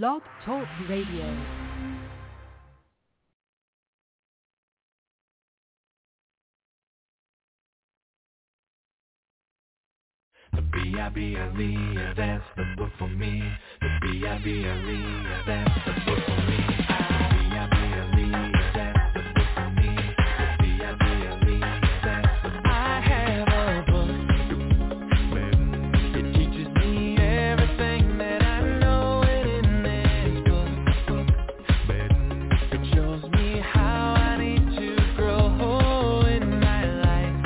Blog Talk Radio. The B-I-B-L-E, that's the book for me. The B-I-B-L-E, that's the book for me. B-I-B-L-E, that's the book for me. The B-I-B-L-E, that's the book for me. I have a book. It teaches me everything that I know, and in this book, it shows me how I need to grow in my life.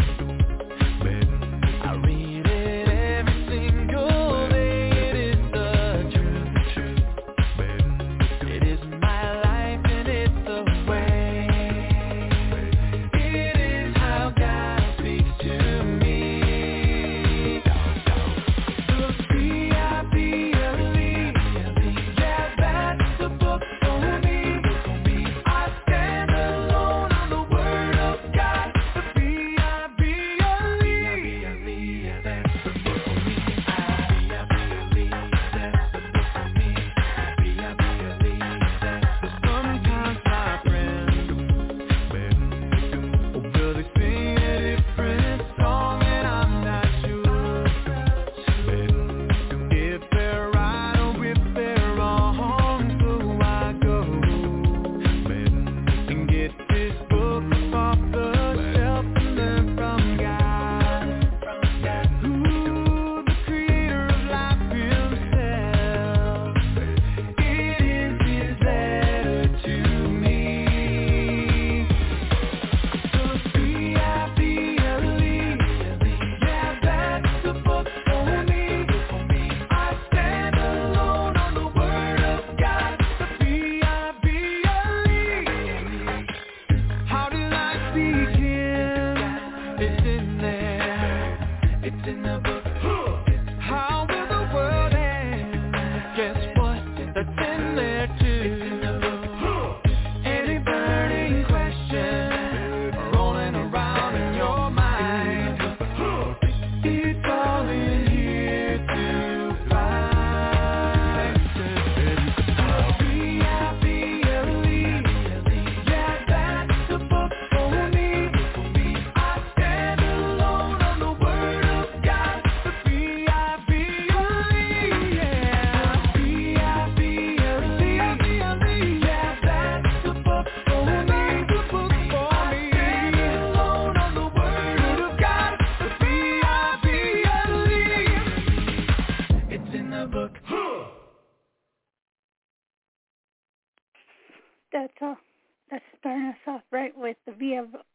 I read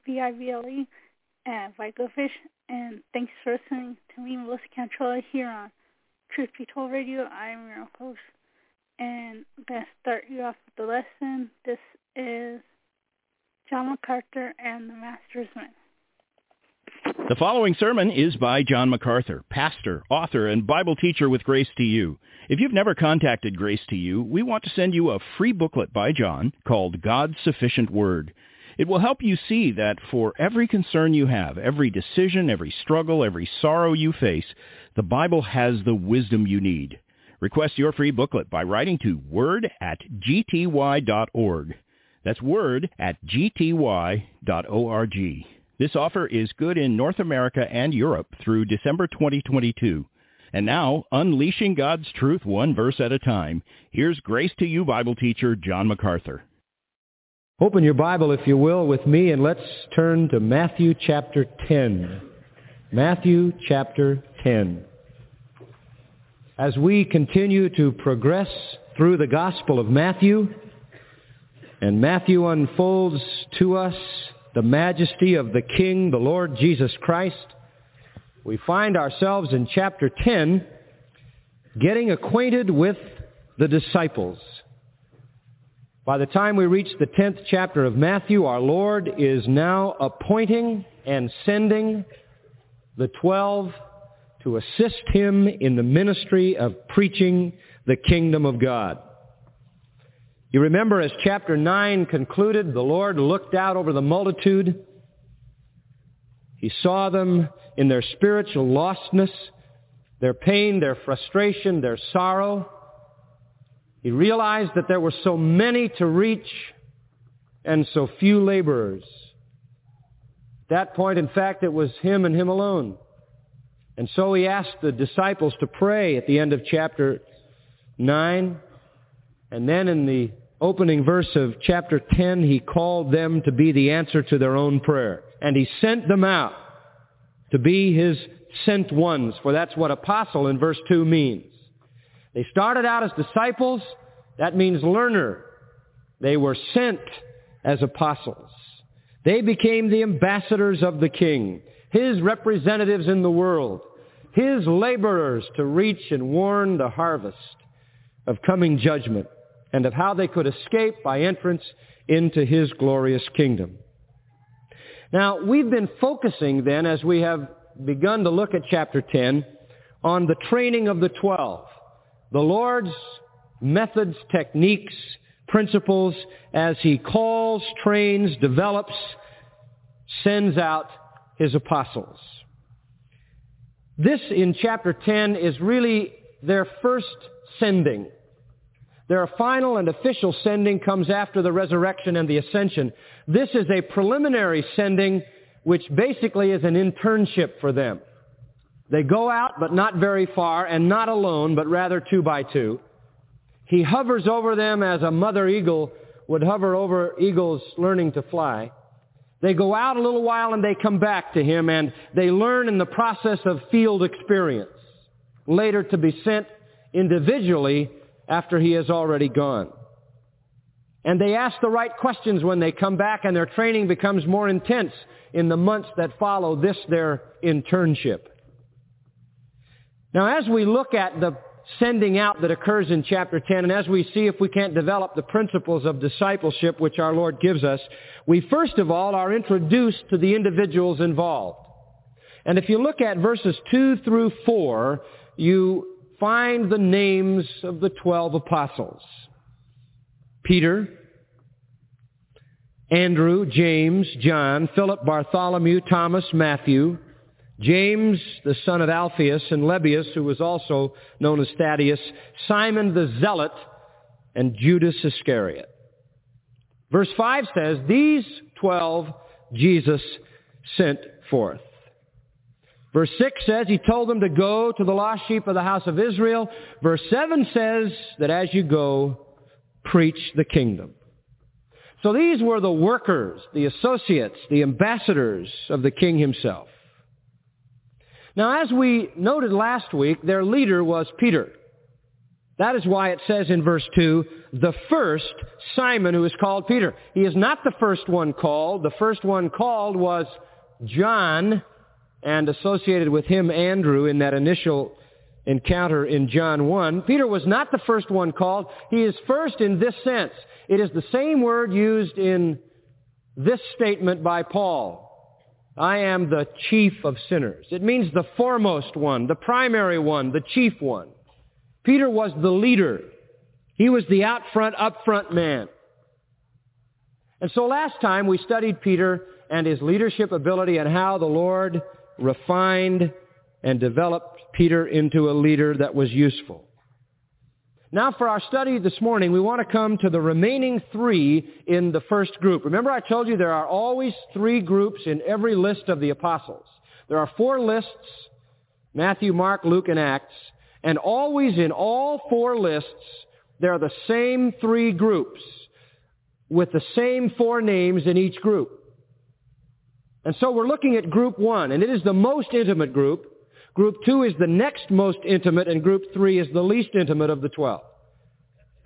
V-I-V-L-E and Vigo Fish, and thanks for listening to me, Melissa Cantrell, here on Truth Be Told Radio. I'm your host, and I'm going to start you off with the lesson. This is John MacArthur and the Master's Men. The following sermon is by John MacArthur, pastor, author, and Bible teacher with Grace to You. If you've never contacted Grace to You, we want to send you a free booklet by John called God's Sufficient Word. It will help you see that for every concern you have, every decision, every struggle, every sorrow you face, the Bible has the wisdom you need. Request your free booklet by writing to word@gty.org. That's word@gty.org. This offer is good in North America and Europe through December 2022. And now, unleashing God's truth one verse at a time, here's Grace to You Bible teacher John MacArthur. Open your Bible, if you will, with me, and let's turn to Matthew chapter 10. Matthew chapter 10. As we continue to progress through the Gospel of Matthew, and Matthew unfolds to us the majesty of the King, the Lord Jesus Christ, we find ourselves in chapter 10 getting acquainted with the disciples. By the time we reach the 10th chapter of Matthew, our Lord is now appointing and sending the 12 to assist him in the ministry of preaching the kingdom of God. You remember as chapter 9 concluded, the Lord looked out over the multitude. He saw them in their spiritual lostness, their pain, their frustration, their sorrow. He realized that there were so many to reach and so few laborers. At that point, in fact, it was him and him alone. And so he asked the disciples to pray at the end of chapter 9. And then in the opening verse of chapter 10, he called them to be the answer to their own prayer. And he sent them out to be his sent ones, for that's what apostle in verse 2 means. They started out as disciples. That means learner. They were sent as apostles. They became the ambassadors of the King, his representatives in the world, his laborers to reach and warn the harvest of coming judgment and of how they could escape by entrance into his glorious kingdom. Now, we've been focusing then, as we have begun to look at chapter 10, on the training of the 12, the Lord's methods, techniques, principles, as he calls, trains, develops, sends out his apostles. This, in chapter 10, is really their first sending. Their final and official sending comes after the resurrection and the ascension. This is a preliminary sending, which basically is an internship for them. They go out, but not very far, and not alone, but rather two by two. He hovers over them as a mother eagle would hover over eagles learning to fly. They go out a little while and they come back to him, and they learn in the process of field experience, later to be sent individually after he has already gone. And they ask the right questions when they come back, and their training becomes more intense in the months that follow this, their internship. Now, as we look at the sending out that occurs in chapter 10, and as we see if we can't develop the principles of discipleship which our Lord gives us, we first of all are introduced to the individuals involved. And if you look at verses 2 through 4, you find the names of the 12 apostles: Peter, Andrew, James, John, Philip, Bartholomew, Thomas, Matthew, James, the son of Alphaeus, and Lebbeus, who was also known as Thaddeus, Simon the Zealot, and Judas Iscariot. Verse 5 says, these 12 Jesus sent forth. Verse 6 says, he told them to go to the lost sheep of the house of Israel. Verse 7 says that as you go, preach the kingdom. So these were the workers, the associates, the ambassadors of the King himself. Now, as we noted last week, their leader was Peter. That is why it says in verse 2, the first Simon, who is called Peter. He is not the first one called. The first one called was John, and associated with him Andrew in that initial encounter in John 1. Peter was not the first one called. He is first in this sense. It is the same word used in this statement by Paul. I am the chief of sinners. It means the foremost one, the primary one, the chief one. Peter was the leader. He was the out front, up front man. And so last time we studied Peter and his leadership ability and how the Lord refined and developed Peter into a leader that was useful. Now for our study this morning, we want to come to the remaining three in the first group. Remember I told you there are always three groups in every list of the apostles. There are four lists: Matthew, Mark, Luke, and Acts. And always in all four lists, there are the same three groups with the same four names in each group. And so we're looking at group one, and it is the most intimate group. Group 2 is the next most intimate, and group 3 is the least intimate of the 12.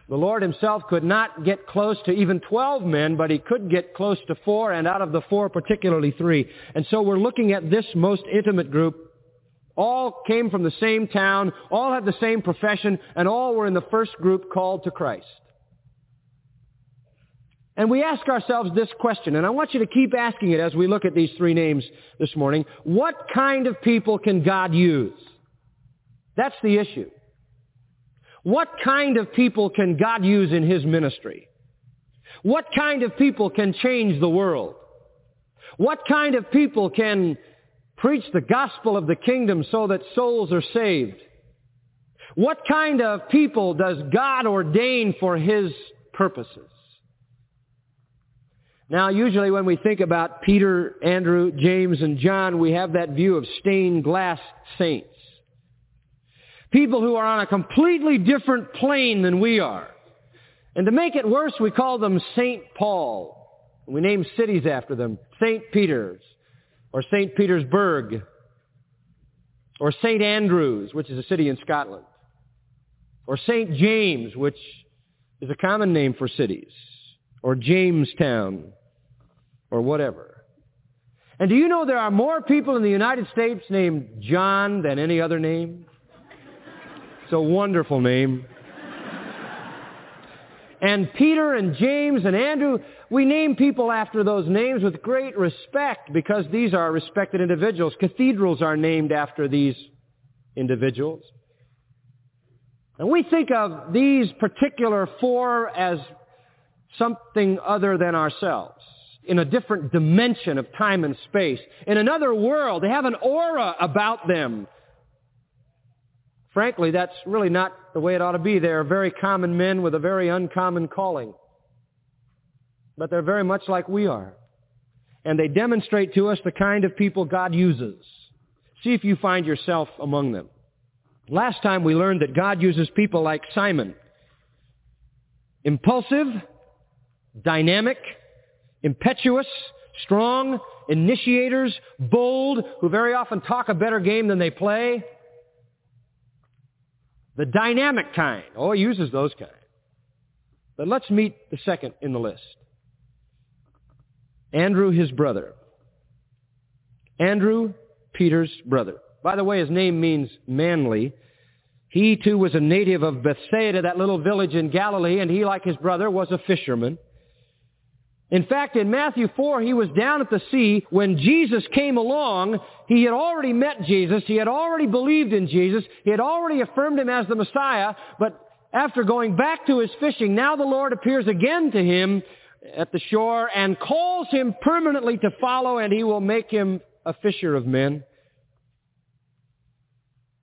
The Lord himself could not get close to even 12 men, but he could get close to 4, and out of the 4, particularly 3. And so we're looking at this most intimate group. All came from the same town, all had the same profession, and all were in the first group called to Christ. And we ask ourselves this question, and I want you to keep asking it as we look at these three names this morning. What kind of people can God use? That's the issue. What kind of people can God use in his ministry? What kind of people can change the world? What kind of people can preach the gospel of the kingdom so that souls are saved? What kind of people does God ordain for His purposes? Now, usually when we think about Peter, Andrew, James, and John, we have that view of stained glass saints. People who are on a completely different plane than we are. And to make it worse, we call them St. Paul. We name cities after them. St. Peter's, or St. Petersburg, or St. Andrews, which is a city in Scotland, or St. James, which is a common name for cities, or Jamestown, or whatever. And do you know there are more people in the United States named John than any other name? It's a wonderful name. And Peter and James and Andrew, we name people after those names with great respect because these are respected individuals. Cathedrals are named after these individuals. And we think of these particular four as something other than ourselves, in a different dimension of time and space, in another world. They have an aura about them. Frankly, that's really not the way it ought to be. They are very common men with a very uncommon calling. But they're very much like we are. And they demonstrate to us the kind of people God uses. See if you find yourself among them. Last time we learned that God uses people like Simon. Impulsive, dynamic, impetuous, strong, initiators, bold, who very often talk a better game than they play. The dynamic kind. Oh, he uses those kind. But let's meet the second in the list. Andrew, his brother. Andrew, Peter's brother. By the way, his name means manly. He too was a native of Bethsaida, that little village in Galilee, and he, like his brother, was a fisherman. In fact, in Matthew 4, he was down at the sea. When Jesus came along, he had already met Jesus. He had already believed in Jesus. He had already affirmed him as the Messiah. But after going back to his fishing, now the Lord appears again to him at the shore and calls him permanently to follow, and he will make him a fisher of men.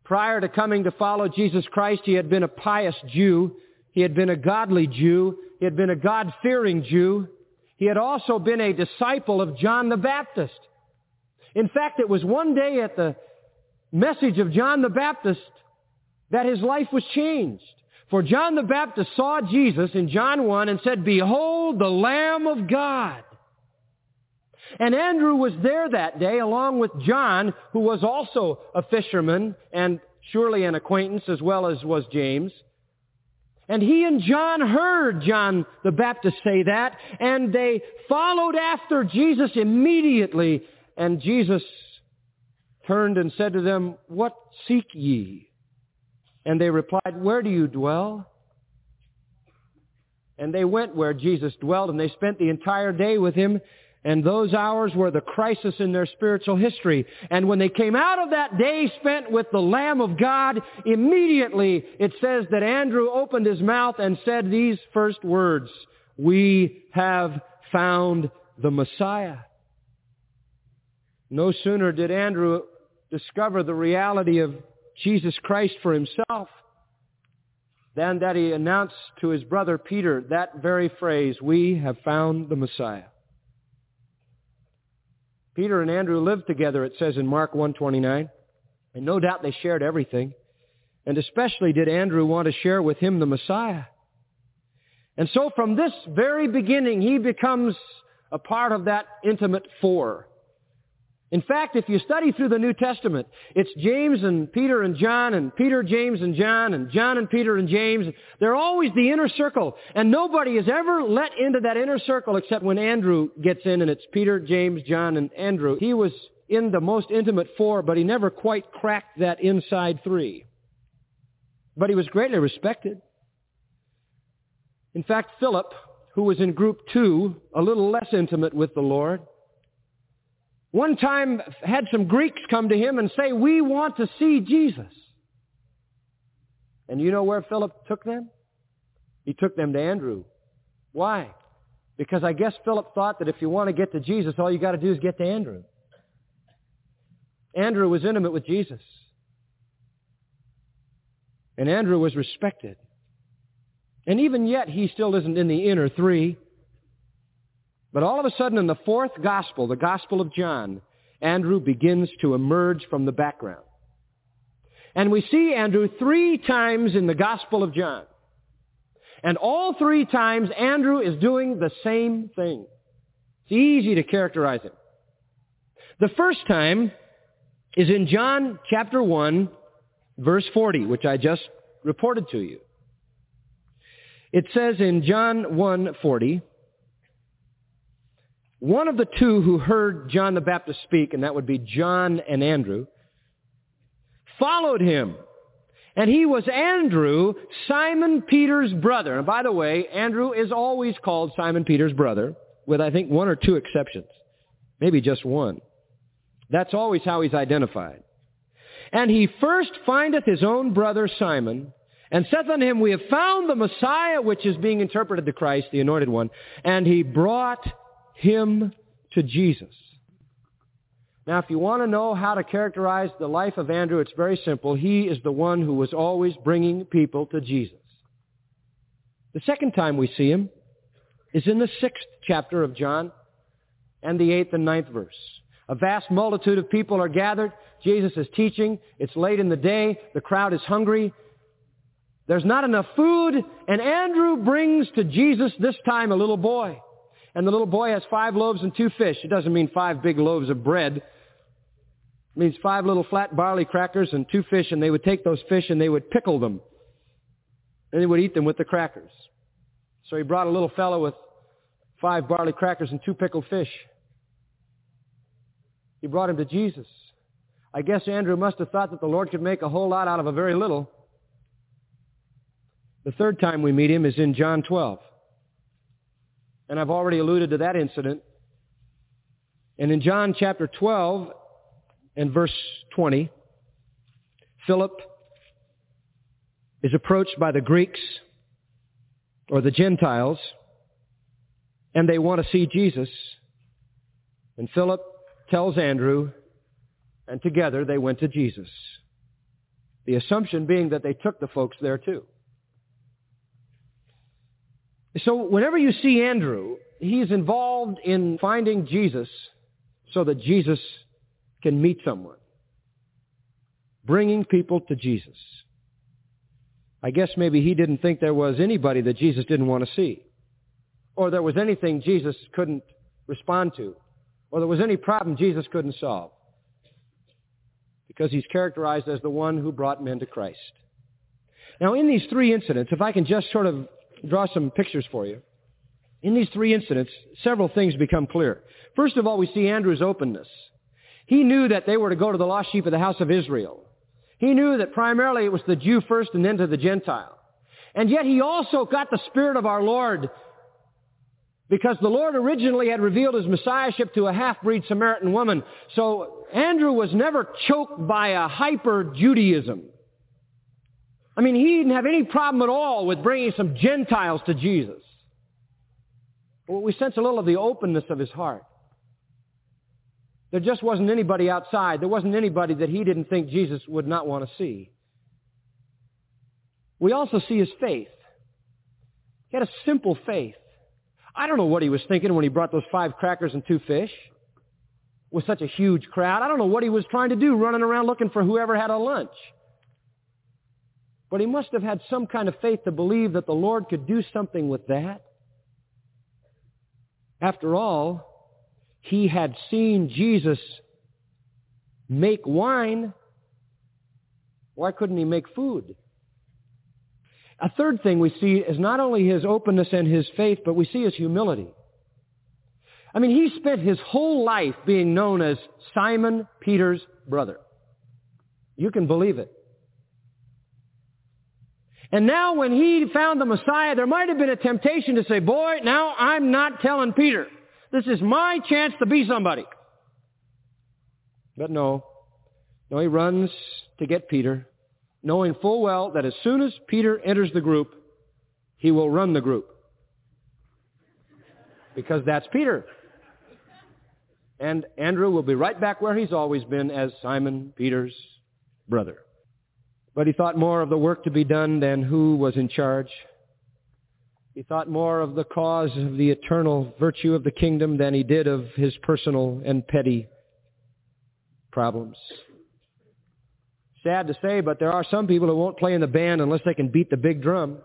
Prior to coming to follow Jesus Christ, he had been a pious Jew. He had been a godly Jew. He had been a God-fearing Jew. He had also been a disciple of John the Baptist. In fact, it was one day at the message of John the Baptist that his life was changed. For John the Baptist saw Jesus in John 1 and said, "Behold the Lamb of God." And Andrew was there that day along with John, who was also a fisherman and surely an acquaintance as well as was James. And he and John heard John the Baptist say that, and they followed after Jesus immediately. And Jesus turned and said to them, "What seek ye?" And they replied, "Where do you dwell?" And they went where Jesus dwelt, and they spent the entire day with him. And those hours were the crisis in their spiritual history. And when they came out of that day spent with the Lamb of God, immediately it says that Andrew opened his mouth and said these first words, "We have found the Messiah." No sooner did Andrew discover the reality of Jesus Christ for himself than that he announced to his brother Peter that very phrase, "We have found the Messiah." Peter and Andrew lived together, it says in Mark 1:29, and no doubt they shared everything. And especially did Andrew want to share with him the Messiah. And so from this very beginning, he becomes a part of that intimate four. In fact, if you study through the New Testament, it's James and Peter and John, and Peter, James, and John, and John and Peter and James. They're always the inner circle, and nobody is ever let into that inner circle except when Andrew gets in, and it's Peter, James, John, and Andrew. He was in the most intimate four, but he never quite cracked that inside three. But he was greatly respected. In fact, Philip, who was in group two, a little less intimate with the Lord, one time had some Greeks come to him and say, "We want to see Jesus." And you know where Philip took them? He took them to Andrew. Why? Because I guess Philip thought that if you want to get to Jesus, all you got to do is get to Andrew. Andrew was intimate with Jesus. And Andrew was respected. And even yet, he still isn't in the inner three. But all of a sudden, in the fourth gospel, the Gospel of John, Andrew begins to emerge from the background. And we see Andrew three times in the Gospel of John. And all three times, Andrew is doing the same thing. It's easy to characterize him. The first time is in John chapter 1, verse 40, which I just reported to you. It says in John 1:40, one of the two who heard John the Baptist speak, and that would be John and Andrew, followed him. And he was Andrew, Simon Peter's brother. And by the way, Andrew is always called Simon Peter's brother, with I think one or two exceptions, maybe just one. That's always how he's identified. And he first findeth his own brother Simon, and saith unto him, We have found the Messiah, which is being interpreted to Christ, the Anointed One. And he brought him to Jesus. Now, if you want to know how to characterize the life of Andrew, it's very simple. He is the one who was always bringing people to Jesus. The second time we see him is in the 6th chapter of John and the 8th and 9th verse. A vast multitude of people are gathered. Jesus is teaching. It's late in the day. The crowd is hungry. There's not enough food, and Andrew brings to Jesus this time a little boy. And the little boy has 5 loaves and 2 fish. It doesn't mean 5 big loaves of bread. It means 5 little flat barley crackers and 2 fish, and they would take those fish and they would pickle them. And they would eat them with the crackers. So he brought a little fellow with 5 barley crackers and 2 pickled fish. He brought him to Jesus. I guess Andrew must have thought that the Lord could make a whole lot out of a very little. The third time we meet him is in John 12. And I've already alluded to that incident. And in John chapter 12 and verse 20, Philip is approached by the Greeks or the Gentiles, and they want to see Jesus. And Philip tells Andrew, and together they went to Jesus. The assumption being that they took the folks there too. So whenever you see Andrew, he's involved in finding Jesus so that Jesus can meet someone. Bringing people to Jesus. I guess maybe he didn't think there was anybody that Jesus didn't want to see. Or there was anything Jesus couldn't respond to. Or there was any problem Jesus couldn't solve. Because he's characterized as the one who brought men to Christ. Now in these three incidents, if I can just sort of draw some pictures for you. In these three incidents, several things become clear. First of all, we see Andrew's openness. He knew that they were to go to the lost sheep of the house of Israel. He knew that primarily it was the Jew first and then to the Gentile. And yet he also got the Spirit of our Lord, because the Lord originally had revealed his Messiahship to a half-breed Samaritan woman. So Andrew was never choked by a hyper-Judaism. I mean, he didn't have any problem at all with bringing some Gentiles to Jesus. Well, we sense a little of the openness of his heart. There just wasn't anybody outside. There wasn't anybody that he didn't think Jesus would not want to see. We also see his faith. He had a simple faith. I don't know what he was thinking when he brought those 5 crackers and 2 fish with such a huge crowd. I don't know what he was trying to do, running around looking for whoever had a lunch. But he must have had some kind of faith to believe that the Lord could do something with that. After all, he had seen Jesus make wine. Why couldn't he make food? A third thing we see is not only his openness and his faith, but we see his humility. I mean, he spent his whole life being known as Simon Peter's brother. You can believe it. And now when he found the Messiah, there might have been a temptation to say, boy, now I'm not telling Peter. This is my chance to be somebody. But no, he runs to get Peter, knowing full well that as soon as Peter enters the group, he will run the group. Because that's Peter. And Andrew will be right back where he's always been, as Simon Peter's brother. But he thought more of the work to be done than who was in charge. He thought more of the cause of the eternal virtue of the kingdom than he did of his personal and petty problems. Sad to say, but there are some people who won't play in the band unless they can beat the big drum.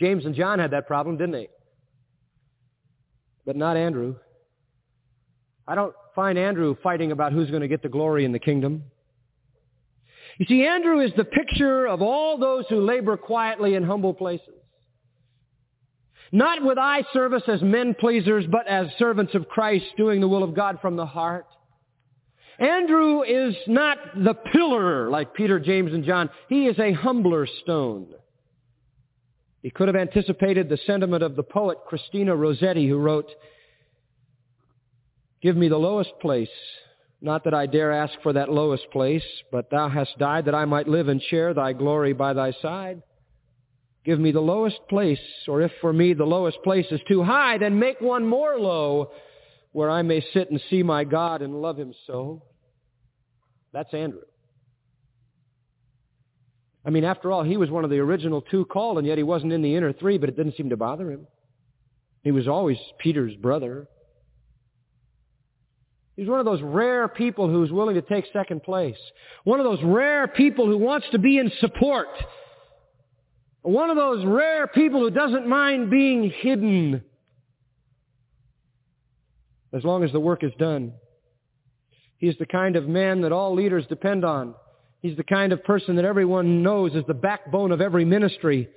James and John had that problem, didn't they? But not Andrew. I don't find Andrew fighting about who's going to get the glory in the kingdom. You see, Andrew is the picture of all those who labor quietly in humble places. Not with eye service as men pleasers, but as servants of Christ doing the will of God from the heart. Andrew is not the pillar like Peter, James, and John. He is a humbler stone. He could have anticipated the sentiment of the poet Christina Rossetti, who wrote, "Give me the lowest place, not that I dare ask for that lowest place, but thou hast died that I might live and share thy glory by thy side. Give me the lowest place, or if for me the lowest place is too high, then make one more low, where I may sit and see my God and love him so." That's Andrew. I mean, after all, he was one of the original two called, and yet he wasn't in the inner three, but it didn't seem to bother him. He was always Peter's brother. He's one of those rare people who's willing to take second place. One of those rare people who wants to be in support. One of those rare people who doesn't mind being hidden, as long as the work is done. He's the kind of man that all leaders depend on. He's the kind of person that everyone knows is the backbone of every ministry.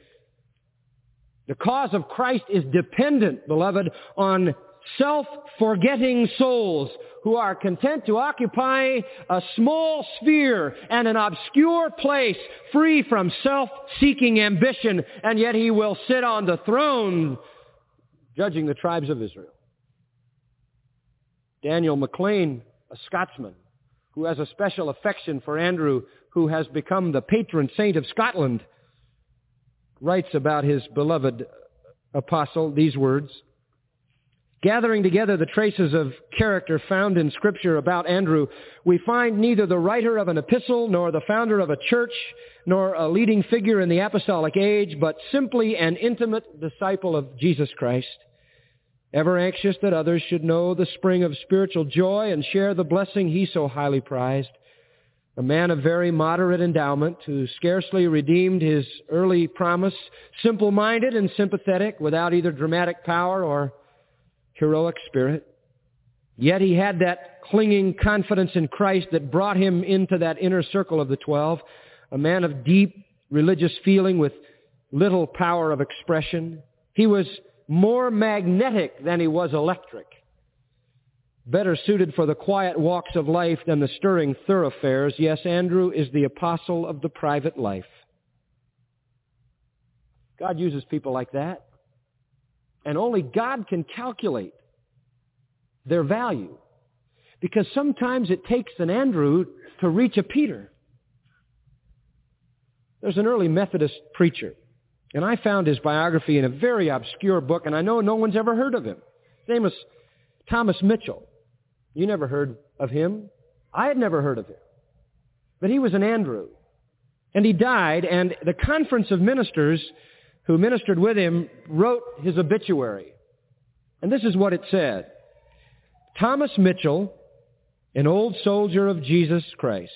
The cause of Christ is dependent, beloved, on self-forgetting souls who are content to occupy a small sphere and an obscure place free from self-seeking ambition, and yet he will sit on the throne judging the tribes of Israel. Daniel MacLean, a Scotsman who has a special affection for Andrew, who has become the patron saint of Scotland, writes about his beloved apostle these words, "Gathering together the traces of character found in Scripture about Andrew, we find neither the writer of an epistle, nor the founder of a church, nor a leading figure in the apostolic age, but simply an intimate disciple of Jesus Christ, ever anxious that others should know the spring of spiritual joy and share the blessing he so highly prized. A man of very moderate endowment, who scarcely redeemed his early promise, simple-minded and sympathetic, without either dramatic power or heroic spirit. Yet he had that clinging confidence in Christ that brought him into that inner circle of the 12, a man of deep religious feeling with little power of expression. He was more magnetic than he was electric, better suited for the quiet walks of life than the stirring thoroughfares. Yes, Andrew is the apostle of the private life." God uses people like that. And only God can calculate their value, because sometimes it takes an Andrew to reach a Peter. There's an early Methodist preacher, and I found his biography in a very obscure book, and I know no one's ever heard of him. His name was Thomas Mitchell. You never heard of him. I had never heard of him. But he was an Andrew, and he died, and the Conference of Ministers who ministered with him wrote his obituary. And this is what it said. "Thomas Mitchell, an old soldier of Jesus Christ,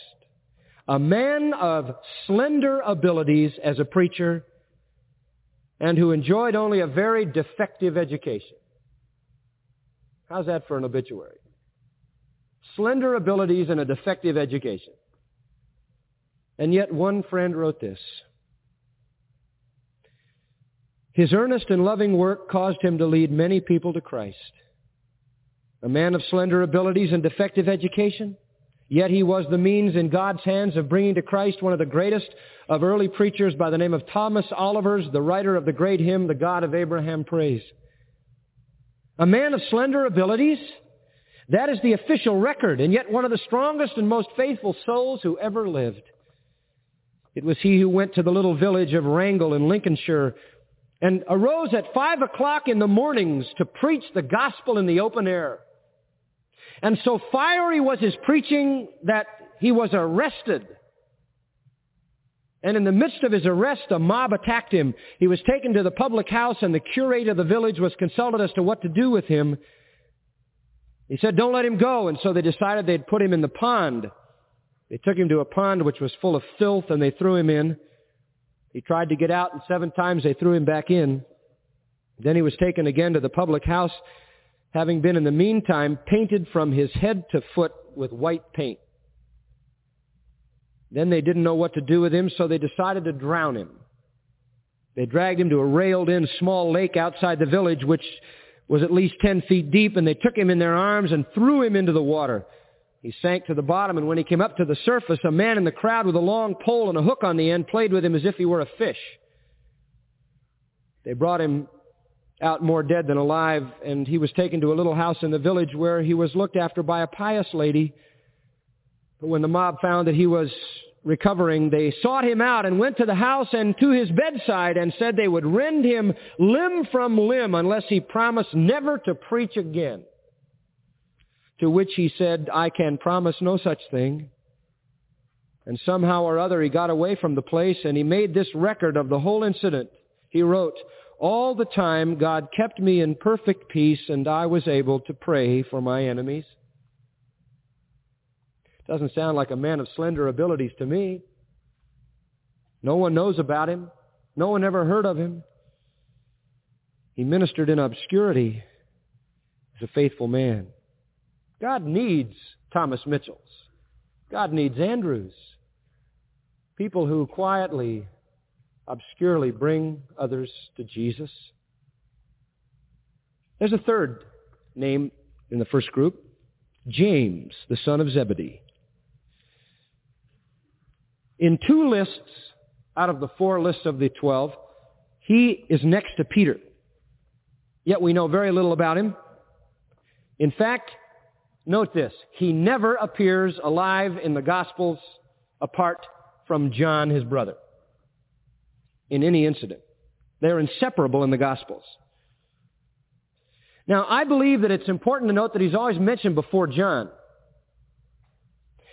a man of slender abilities as a preacher, and who enjoyed only a very defective education." How's that for an obituary? Slender abilities and a defective education. And yet one friend wrote this, "His earnest and loving work caused him to lead many people to Christ. A man of slender abilities and defective education, yet he was the means in God's hands of bringing to Christ one of the greatest of early preachers by the name of Thomas Olivers, the writer of the great hymn, The God of Abraham Praise. A man of slender abilities, that is the official record, and yet one of the strongest and most faithful souls who ever lived. It was he who went to the little village of Wrangle in Lincolnshire, and arose at 5 o'clock in the mornings to preach the gospel in the open air. And so fiery was his preaching that he was arrested And in the midst of his arrest, a mob attacked him. He was taken to the public house, and the curate of the village was consulted as to what to do with him. He said, don't let him go. And so they decided they'd put him in the pond. They took him to a pond which was full of filth, and they threw him in. He tried to get out, and 7 times they threw him back in. Then he was taken again to the public house, having been in the meantime painted from his head to foot with white paint. Then they didn't know what to do with him, so they decided to drown him. They dragged him to a railed-in small lake outside the village, which was at least 10 feet deep, and they took him in their arms and threw him into the water. He sank to the bottom, and when he came up to the surface, a man in the crowd with a long pole and a hook on the end played with him as if he were a fish. They brought him out more dead than alive, and he was taken to a little house in the village where he was looked after by a pious lady. But when the mob found that he was recovering, they sought him out and went to the house and to his bedside and said they would rend him limb from limb unless he promised never to preach again. To which he said, I can promise no such thing. And somehow or other he got away from the place, and he made this record of the whole incident. He wrote, all the time God kept me in perfect peace, and I was able to pray for my enemies. Doesn't sound like a man of slender abilities to me. No one knows about him. No one ever heard of him. He ministered in obscurity as a faithful man. God needs Thomas Mitchells. God needs Andrews. People who quietly, obscurely bring others to Jesus. There's a third name in the first group, James, the son of Zebedee. In 2 lists out of the 4 lists of the 12, he is next to Peter. Yet we know very little about him. In fact, note this, he never appears alive in the Gospels apart from John, his brother, in any incident. They're inseparable in the Gospels. Now, I believe that it's important to note that he's always mentioned before John.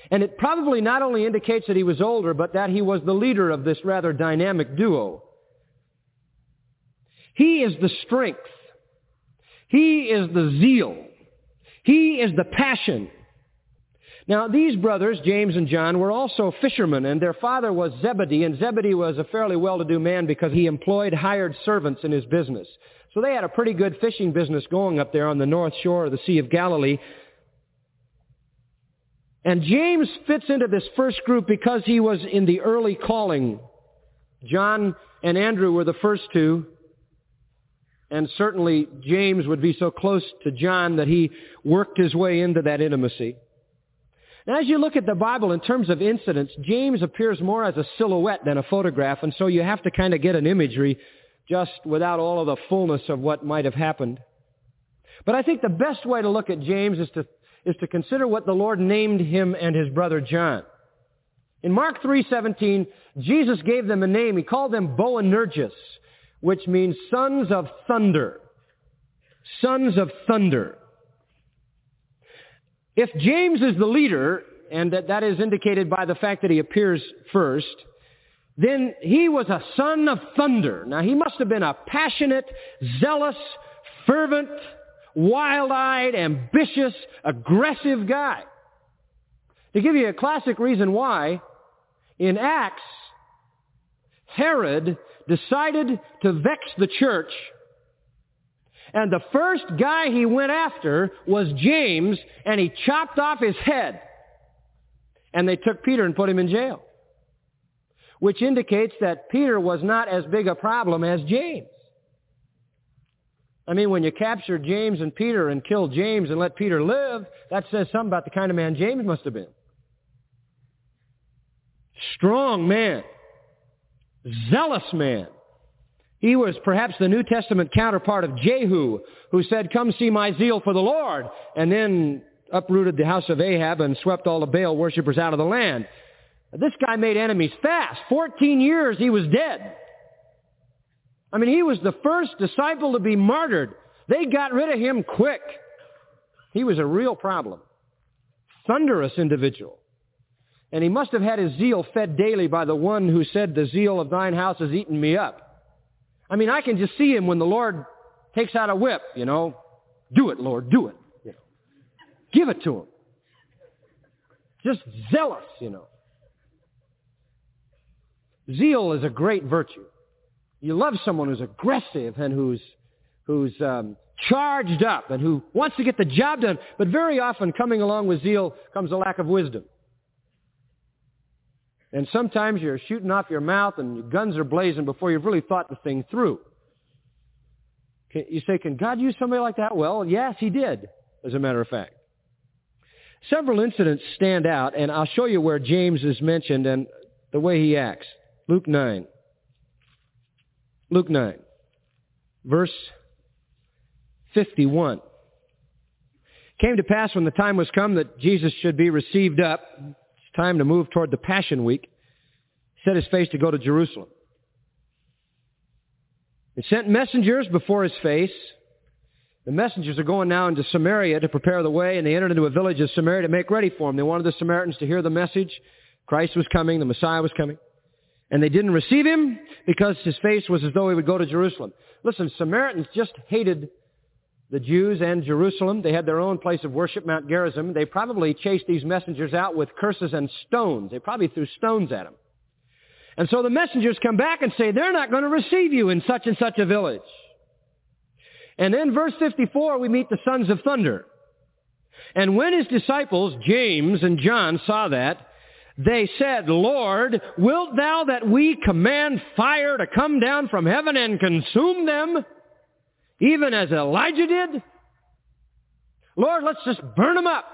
And it probably not only indicates that he was older, but that he was the leader of this rather dynamic duo. He is the strength. He is the zeal. He is the passion. Now, these brothers, James and John, were also fishermen, and their father was Zebedee, and Zebedee was a fairly well-to-do man because he employed hired servants in his business. So they had a pretty good fishing business going up there on the north shore of the Sea of Galilee. And James fits into this first group because he was in the early calling. John and Andrew were the first two. And certainly James would be so close to John that he worked his way into that intimacy. Now, as you look at the Bible in terms of incidents, James appears more as a silhouette than a photograph. And so you have to kind of get an imagery just without all of the fullness of what might have happened. But I think the best way to look at James is to consider what the Lord named him and his brother John. In Mark 3:17, Jesus gave them a name. He called them Boanerges, which means sons of thunder. Sons of thunder. If James is the leader, and that is indicated by the fact that he appears first, then he was a son of thunder. Now, he must have been a passionate, zealous, fervent, wild-eyed, ambitious, aggressive guy. To give you a classic reason why, in Acts, Herod decided to vex the church, and the first guy he went after was James, and he chopped off his head. And they took Peter and put him in jail, which indicates that Peter was not as big a problem as James. I mean, when you capture James and Peter and kill James and let Peter live, that says something about the kind of man James must have been. Strong man. Zealous man. He was perhaps the New Testament counterpart of Jehu, who said, come see my zeal for the Lord, and then uprooted the house of Ahab and swept all the Baal worshippers out of the land. This guy made enemies fast. 14 years he was dead. I mean, he was the first disciple to be martyred. They got rid of him quick. He was a real problem. Thunderous individual. And he must have had his zeal fed daily by the one who said, the zeal of thine house has eaten me up. I mean, I can just see him when the Lord takes out a whip, you know. Do it, Lord, do it. You know. Give it to him. Just zealous, you know. Zeal is a great virtue. You love someone who's aggressive and who's charged up and who wants to get the job done. But very often coming along with zeal comes a lack of wisdom. And sometimes you're shooting off your mouth and your guns are blazing before you've really thought the thing through. You say, can God use somebody like that? Well, yes, he did, as a matter of fact. Several incidents stand out, and I'll show you where James is mentioned and the way he acts. Luke 9. Luke 9, verse 51. Came to pass when the time was come that Jesus should be received up. It's time to move toward the Passion Week. Set his face to go to Jerusalem. He sent messengers before his face. The messengers are going now into Samaria to prepare the way, and they entered into a village of Samaria to make ready for him. They wanted the Samaritans to hear the message. Christ was coming. The Messiah was coming. And they didn't receive him because his face was as though he would go to Jerusalem. Listen, Samaritans just hated the Jews and Jerusalem. They had their own place of worship, Mount Gerizim. They probably chased these messengers out with curses and stones. They probably threw stones at them. And so the messengers come back and say, they're not going to receive you in such and such a village. And in verse 54, we meet the sons of thunder. And when his disciples, James and John, saw that, they said, Lord, wilt thou that we command fire to come down from heaven and consume them, even as Elijah did? Lord, let's just burn them up.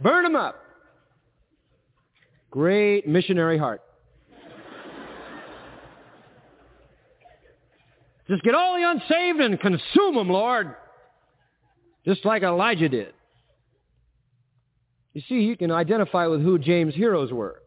Burn them up. Great missionary heart. Just get all the unsaved and consume them, Lord, just like Elijah did. You see, you can identify with who James' heroes were.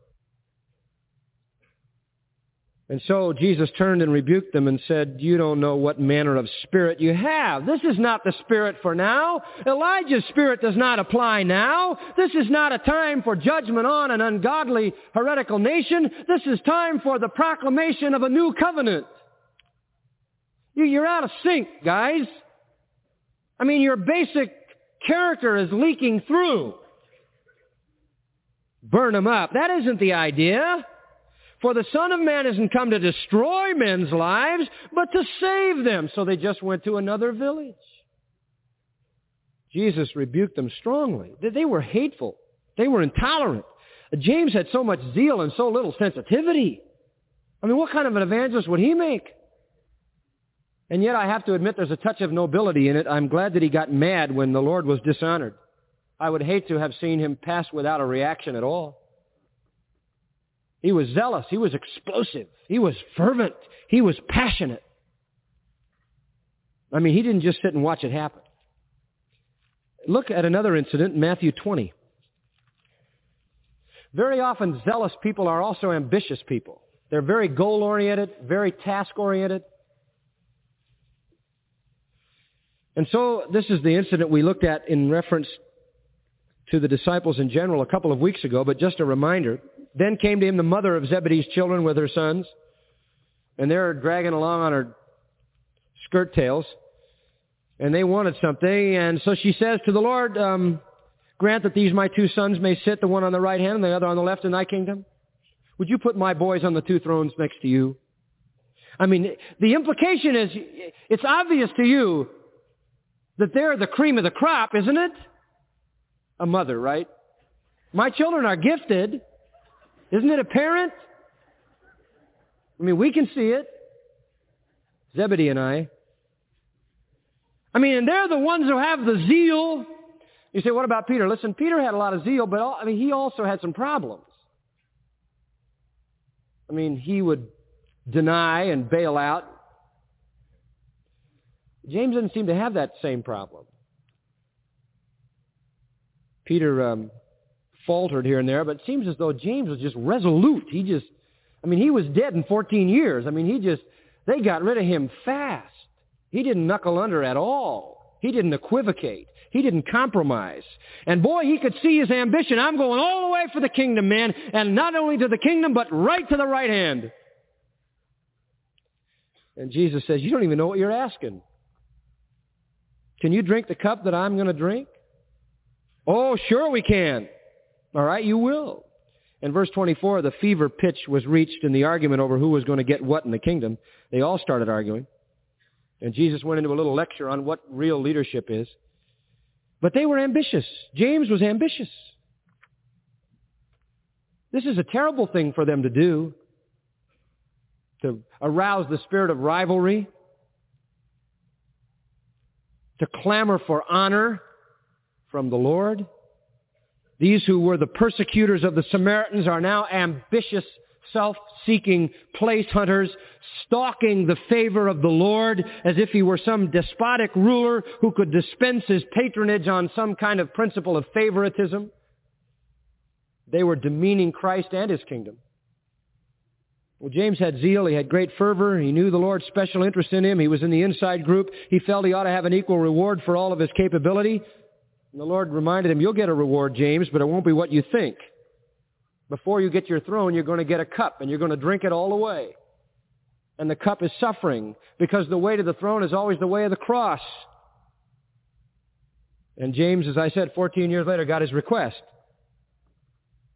And so Jesus turned and rebuked them and said, you don't know what manner of spirit you have. This is not the spirit for now. Elijah's spirit does not apply now. This is not a time for judgment on an ungodly, heretical nation. This is time for the proclamation of a new covenant. You're out of sync, guys. I mean, your basic character is leaking through. Burn them up. That isn't the idea. For the Son of Man isn't come to destroy men's lives, but to save them. So they just went to another village. Jesus rebuked them strongly. They were hateful. They were intolerant. James had so much zeal and so little sensitivity. I mean, what kind of an evangelist would he make? And yet I have to admit there's a touch of nobility in it. I'm glad that he got mad when the Lord was dishonored. I would hate to have seen him pass without a reaction at all. He was zealous. He was explosive. He was fervent. He was passionate. I mean, he didn't just sit and watch it happen. Look at another incident, Matthew 20. Very often, zealous people are also ambitious people. They're very goal-oriented, very task-oriented. And so this is the incident we looked at in reference to the disciples in general a couple of weeks ago, but just a reminder. Then came to him the mother of Zebedee's children with her sons, and they're dragging along on her skirt tails, and they wanted something. And so she says to the Lord, grant that these my two sons may sit, the one on the right hand and the other on the left in thy kingdom. Would you put my boys on the two thrones next to you? I mean, the implication is, it's obvious to you that they're the cream of the crop, isn't it? A mother, right? My children are gifted. Isn't it apparent? I mean, we can see it. Zebedee and I. I mean, and they're the ones who have the zeal. You say, what about Peter? Listen, Peter had a lot of zeal, but he also had some problems. I mean, he would deny and bail out. James didn't seem to have that same problem. Peter faltered here and there, but it seems as though James was just resolute. He was dead in 14 years. They got rid of him fast. He didn't knuckle under at all. He didn't equivocate. He didn't compromise. And boy, he could see his ambition. I'm going all the way for the kingdom, man. And not only to the kingdom, but right to the right hand. And Jesus says, you don't even know what you're asking. Can you drink the cup that I'm going to drink? Oh, sure we can. All right, you will. In verse 24, the fever pitch was reached in the argument over who was going to get what in the kingdom. They all started arguing. And Jesus went into a little lecture on what real leadership is. But they were ambitious. James was ambitious. This is a terrible thing for them to do, to arouse the spirit of rivalry, to clamor for honor from the Lord. These who were the persecutors of the Samaritans are now ambitious, self-seeking place hunters, stalking the favor of the Lord as if he were some despotic ruler who could dispense his patronage on some kind of principle of favoritism. They were demeaning Christ and his kingdom. Well, James had zeal. He had great fervor. He knew the Lord's special interest in him. He was in the inside group. He felt he ought to have an equal reward for all of his capability. And the Lord reminded him, you'll get a reward, James, but it won't be what you think. Before you get your throne, you're going to get a cup, and you're going to drink it all the way. And the cup is suffering, because the way to the throne is always the way of the cross. And James, as I said, 14 years later, got his request.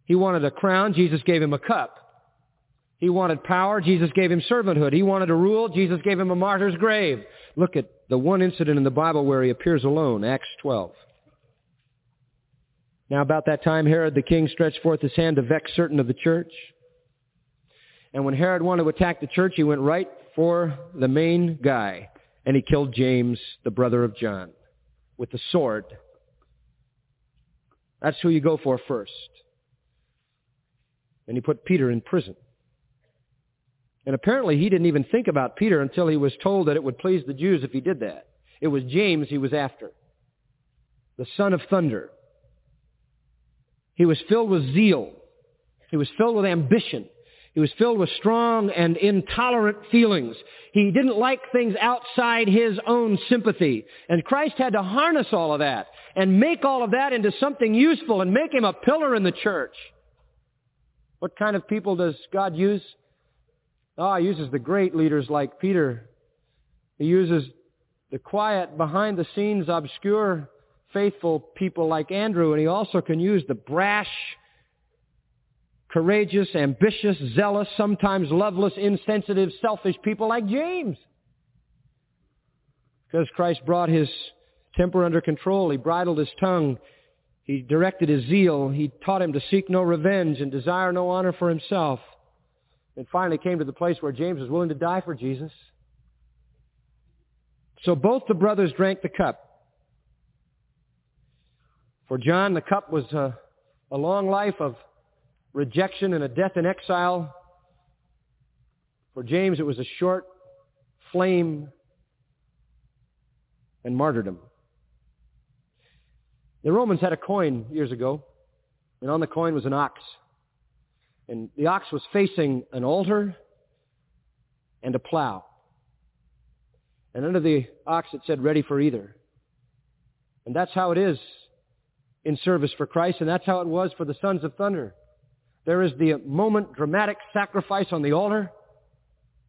He wanted a crown. Jesus gave him a cup. He wanted power. Jesus gave him servanthood. He wanted to rule. Jesus gave him a martyr's grave. Look at the one incident in the Bible where he appears alone, Acts 12. Now about that time, Herod the king stretched forth his hand to vex certain of the church. And when Herod wanted to attack the church, he went right for the main guy. And he killed James, the brother of John, with the sword. That's who you go for first. And he put Peter in prison. And apparently he didn't even think about Peter until he was told that it would please the Jews if he did that. It was James he was after, the son of thunder. He was filled with zeal. He was filled with ambition. He was filled with strong and intolerant feelings. He didn't like things outside his own sympathy. And Christ had to harness all of that and make all of that into something useful and make him a pillar in the church. What kind of people does God use? Oh, he uses the great leaders like Peter. He uses the quiet, behind-the-scenes, obscure, faithful people like Andrew, and he also can use the brash, courageous, ambitious, zealous, sometimes loveless, insensitive, selfish people like James. Because Christ brought his temper under control, he bridled his tongue, he directed his zeal, he taught him to seek no revenge and desire no honor for himself. And finally came to the place where James was willing to die for Jesus. So both the brothers drank the cup. For John, the cup was a long life of rejection and a death in exile. For James, it was a short flame and martyrdom. The Romans had a coin years ago, and on the coin was an ox. And the ox was facing an altar and a plow. And under the ox it said, ready for either. And that's how it is in service for Christ, and that's how it was for the sons of thunder. There is the moment, dramatic sacrifice on the altar.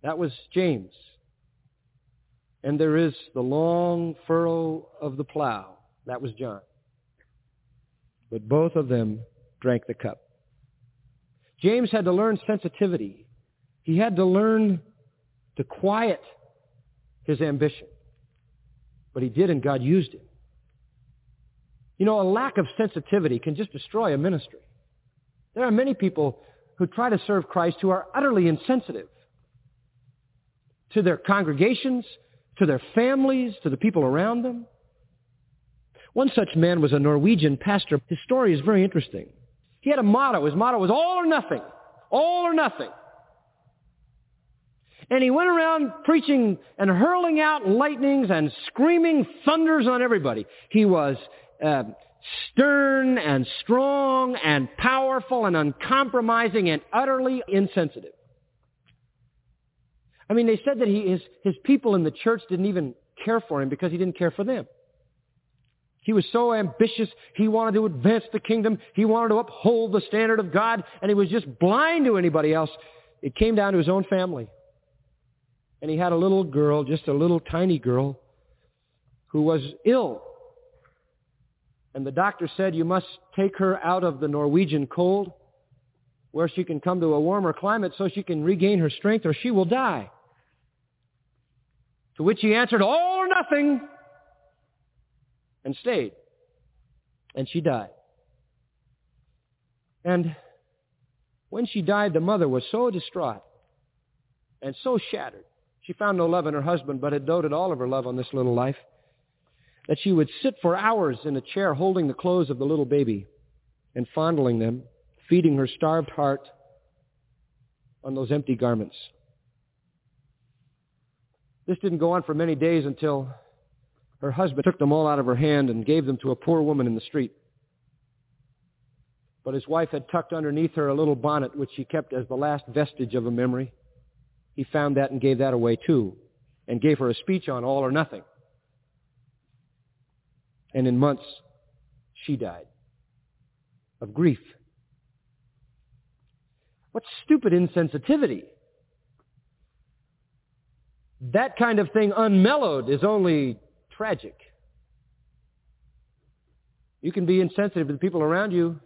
That was James. And there is the long furrow of the plow. That was John. But both of them drank the cup. James had to learn sensitivity. He had to learn to quiet his ambition. But he did, and God used him. You know, a lack of sensitivity can just destroy a ministry. There are many people who try to serve Christ who are utterly insensitive to their congregations, to their families, to the people around them. One such man was a Norwegian pastor. His story is very interesting. He had a motto. His motto was all or nothing, all or nothing. And he went around preaching and hurling out lightnings and screaming thunders on everybody. He was stern and strong and powerful and uncompromising and utterly insensitive. I mean, they said that his people in the church didn't even care for him because he didn't care for them. He was so ambitious. He wanted to advance the kingdom. He wanted to uphold the standard of God, and he was just blind to anybody else. It came down to his own family. And he had a little girl, just a little tiny girl, who was ill. And the doctor said, you must take her out of the Norwegian cold where she can come to a warmer climate so she can regain her strength or she will die. To which he answered, all or nothing, and stayed. And she died. And when she died, the mother was so distraught and so shattered. She found no love in her husband, but had doted all of her love on this little life, that she would sit for hours in a chair holding the clothes of the little baby and fondling them, feeding her starved heart on those empty garments. This didn't go on for many days until her husband took them all out of her hand and gave them to a poor woman in the street. But his wife had tucked underneath her a little bonnet, which she kept as the last vestige of a memory. He found that and gave that away too, and gave her a speech on all or nothing. And in months, she died of grief. What stupid insensitivity. That kind of thing unmellowed is only tragic. You can be insensitive to the people around you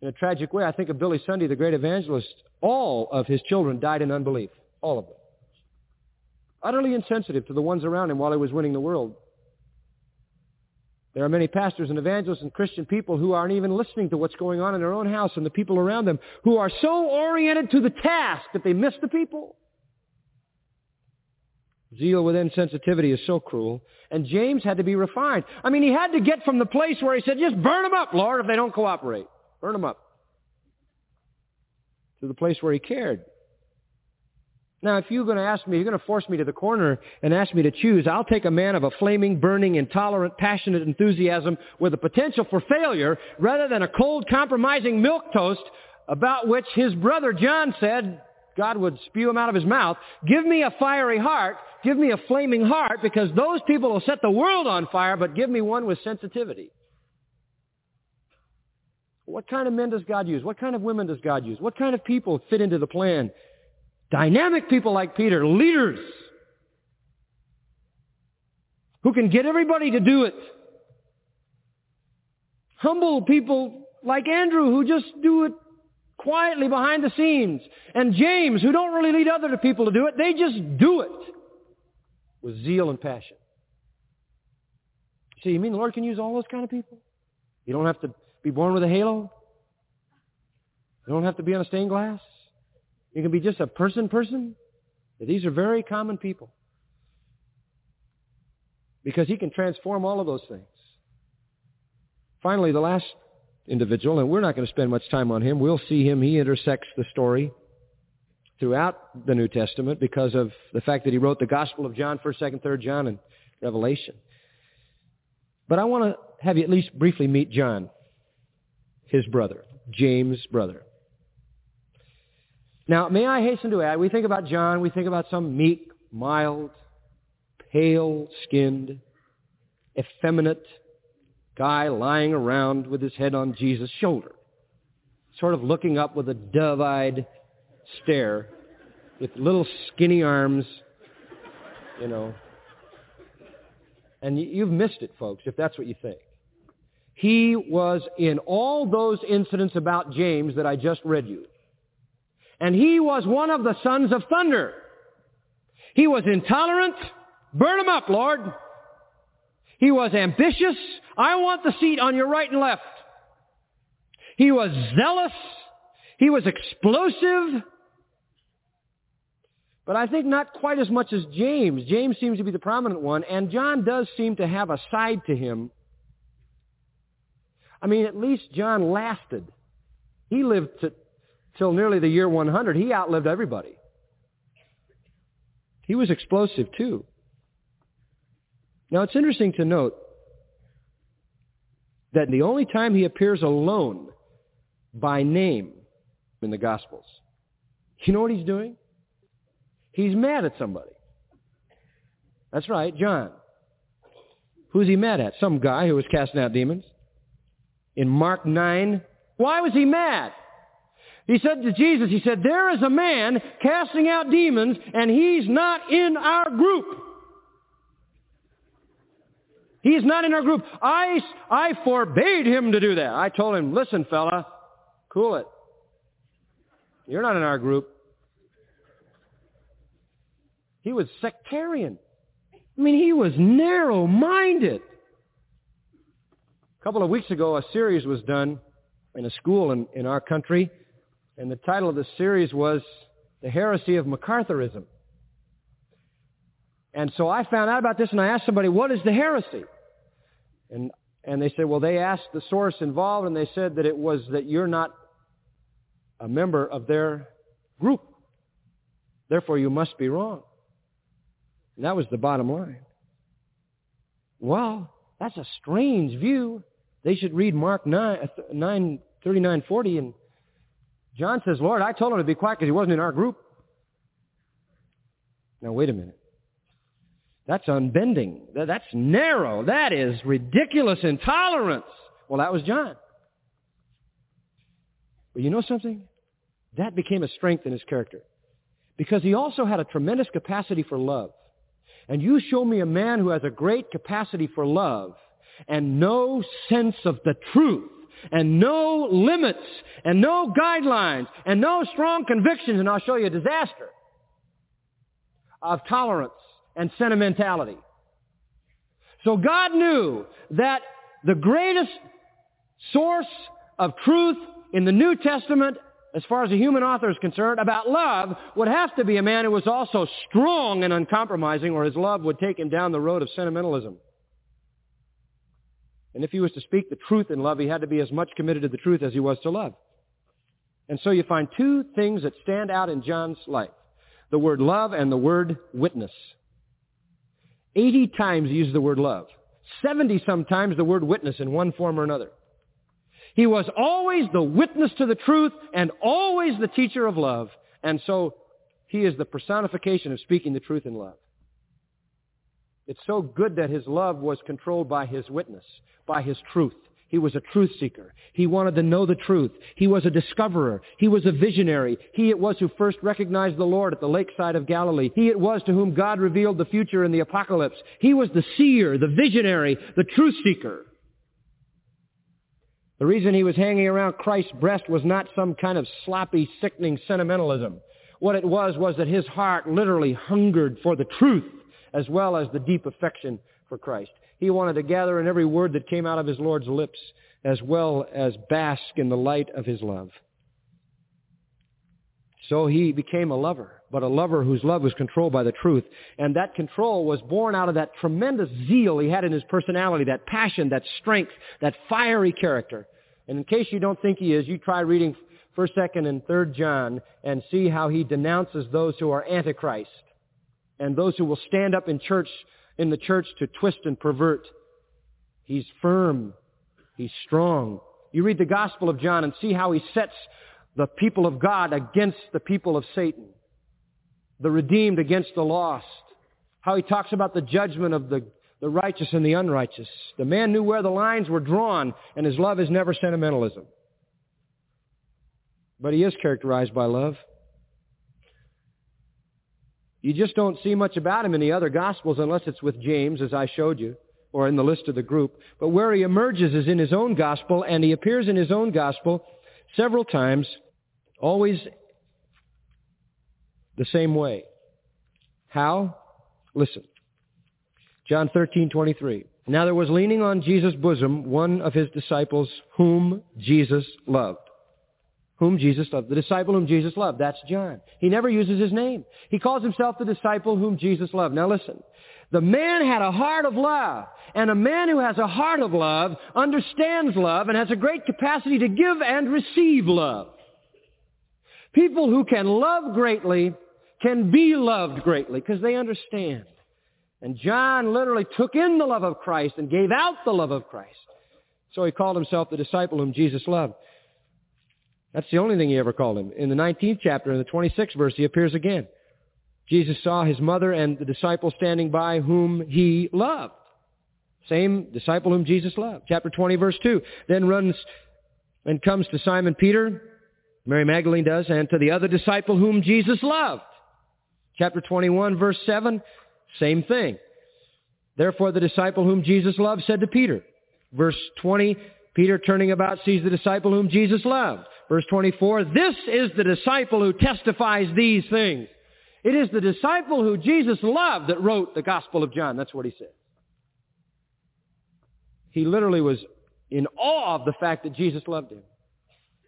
in a tragic way. I think of Billy Sunday, the great evangelist. All of his children died in unbelief. All of them. Utterly insensitive to the ones around him while he was winning the world. There are many pastors and evangelists and Christian people who aren't even listening to what's going on in their own house and the people around them, who are so oriented to the task that they miss the people. Zeal with insensitivity is so cruel. And James had to be refined. I mean, he had to get from the place where he said, just burn them up, Lord, if they don't cooperate. Burn them up. To the place where he cared. Now, if you're going to ask me, you're going to force me to the corner and ask me to choose, I'll take a man of a flaming, burning, intolerant, passionate enthusiasm with a potential for failure rather than a cold, compromising milquetoast about which his brother John said God would spew him out of his mouth. Give me a fiery heart. Give me a flaming heart, because those people will set the world on fire, but give me one with sensitivity. What kind of men does God use? What kind of women does God use? What kind of people fit into the plan? Dynamic people like Peter, leaders who can get everybody to do it. Humble people like Andrew, who just do it quietly behind the scenes. And James, who don't really lead other people to do it. They just do it with zeal and passion. See, you mean the Lord can use all those kind of people? You don't have to be born with a halo. You don't have to be on a stained glass. You can be just a person. These are very common people. Because he can transform all of those things. Finally, the last individual, and we're not going to spend much time on him. We'll see him. He intersects the story throughout the New Testament because of the fact that he wrote the Gospel of John, 1st, 2nd, 3rd John, and Revelation. But I want to have you at least briefly meet John, his brother, James' brother. Now, may I hasten to add, we think about John, we think about some meek, mild, pale-skinned, effeminate guy lying around with his head on Jesus' shoulder, sort of looking up with a dove-eyed stare, with little skinny arms, you know. And you've missed it, folks, if that's what you think. He was in all those incidents about James that I just read you. And he was one of the sons of thunder. He was intolerant. Burn him up, Lord. He was ambitious. I want the seat on your right and left. He was zealous. He was explosive. But I think not quite as much as James. James seems to be the prominent one, and John does seem to have a side to him. I mean, at least John lasted. He lived till nearly the year 100, he outlived everybody. He was explosive too. Now, it's interesting to note that the only time he appears alone by name in the Gospels, you know what he's doing? He's mad at somebody. That's right, John, Who's he mad at? Some guy who was casting out demons. In Mark 9, why was he mad? He said to Jesus, he said, there is a man casting out demons, and he's not in our group. He's not in our group. I forbade him to do that. I told him, listen, fella, cool it. You're not in our group. He was sectarian. I mean, he was narrow-minded. A couple of weeks ago, a series was done in a school in our country, and the title of the series was The Heresy of MacArthurism. And so I found out about this, and I asked somebody, what is the heresy? And they said, well, they asked the source involved, and they said that it was that you're not a member of their group. Therefore, you must be wrong. And that was the bottom line. Well, that's a strange view. They should read Mark 9:39-40, and John says, Lord, I told him to be quiet because he wasn't in our group. Now, wait a minute. That's unbending. That's narrow. That is ridiculous intolerance. Well, that was John. But you know something? That became a strength in his character because he also had a tremendous capacity for love. And you show me a man who has a great capacity for love and no sense of the truth and no limits and no guidelines and no strong convictions, and I'll show you a disaster of tolerance and sentimentality. So God knew that the greatest source of truth in the New Testament, as far as a human author is concerned, about love would have to be a man who was also strong and uncompromising, or his love would take him down the road of sentimentalism. And if he was to speak the truth in love, he had to be as much committed to the truth as he was to love. And so you find two things that stand out in John's life, the word love and the word witness. 80 times he used the word love, 70 sometimes the word witness in one form or another. He was always the witness to the truth and always the teacher of love. And so he is the personification of speaking the truth in love. It's so good that his love was controlled by his witness, by his truth. He was a truth seeker. He wanted to know the truth. He was a discoverer. He was a visionary. He it was who first recognized the Lord at the lakeside of Galilee. He it was to whom God revealed the future in the apocalypse. He was the seer, the visionary, the truth seeker. The reason he was hanging around Christ's breast was not some kind of sloppy, sickening sentimentalism. What it was that his heart literally hungered for the truth as well as the deep affection for Christ. He wanted to gather in every word that came out of his Lord's lips as well as bask in the light of his love. So he became a lover, but a lover whose love was controlled by the truth. And that control was born out of that tremendous zeal he had in his personality, that passion, that strength, that fiery character. And in case you don't think he is, you try reading 1st, 2nd, and 3rd John and see how he denounces those who are antichrist and those who will stand up in the church to twist and pervert. He's firm. He's strong. You read the Gospel of John and see how he sets the people of God against the people of Satan, the redeemed against the lost, how he talks about the judgment of the righteous and the unrighteous. The man knew where the lines were drawn, and his love is never sentimentalism. But he is characterized by love. You just don't see much about him in the other Gospels unless it's with James, as I showed you, or in the list of the group. But where he emerges is in his own Gospel, and he appears in his own Gospel several times, always the same way. How? Listen. John 13:23. Now there was leaning on Jesus' bosom one of his disciples whom Jesus loved. Whom Jesus loved. The disciple whom Jesus loved. That's John. He never uses his name. He calls himself the disciple whom Jesus loved. Now listen. The man had a heart of love, and a man who has a heart of love understands love and has a great capacity to give and receive love. People who can love greatly can be loved greatly because they understand. And John literally took in the love of Christ and gave out the love of Christ. So he called himself the disciple whom Jesus loved. That's the only thing he ever called him. In the 19th chapter, in the 26th verse, he appears again. Jesus saw his mother and the disciple standing by whom he loved. Same disciple whom Jesus loved. Chapter 20, verse 2. Then runs and comes to Simon Peter, Mary Magdalene does, and to the other disciple whom Jesus loved. Chapter 21, verse 7, same thing. Therefore the disciple whom Jesus loved said to Peter. Verse 20, Peter turning about sees the disciple whom Jesus loved. Verse 24, this is the disciple who testifies these things. It is the disciple who Jesus loved that wrote the Gospel of John. That's what he said. He literally was in awe of the fact that Jesus loved him.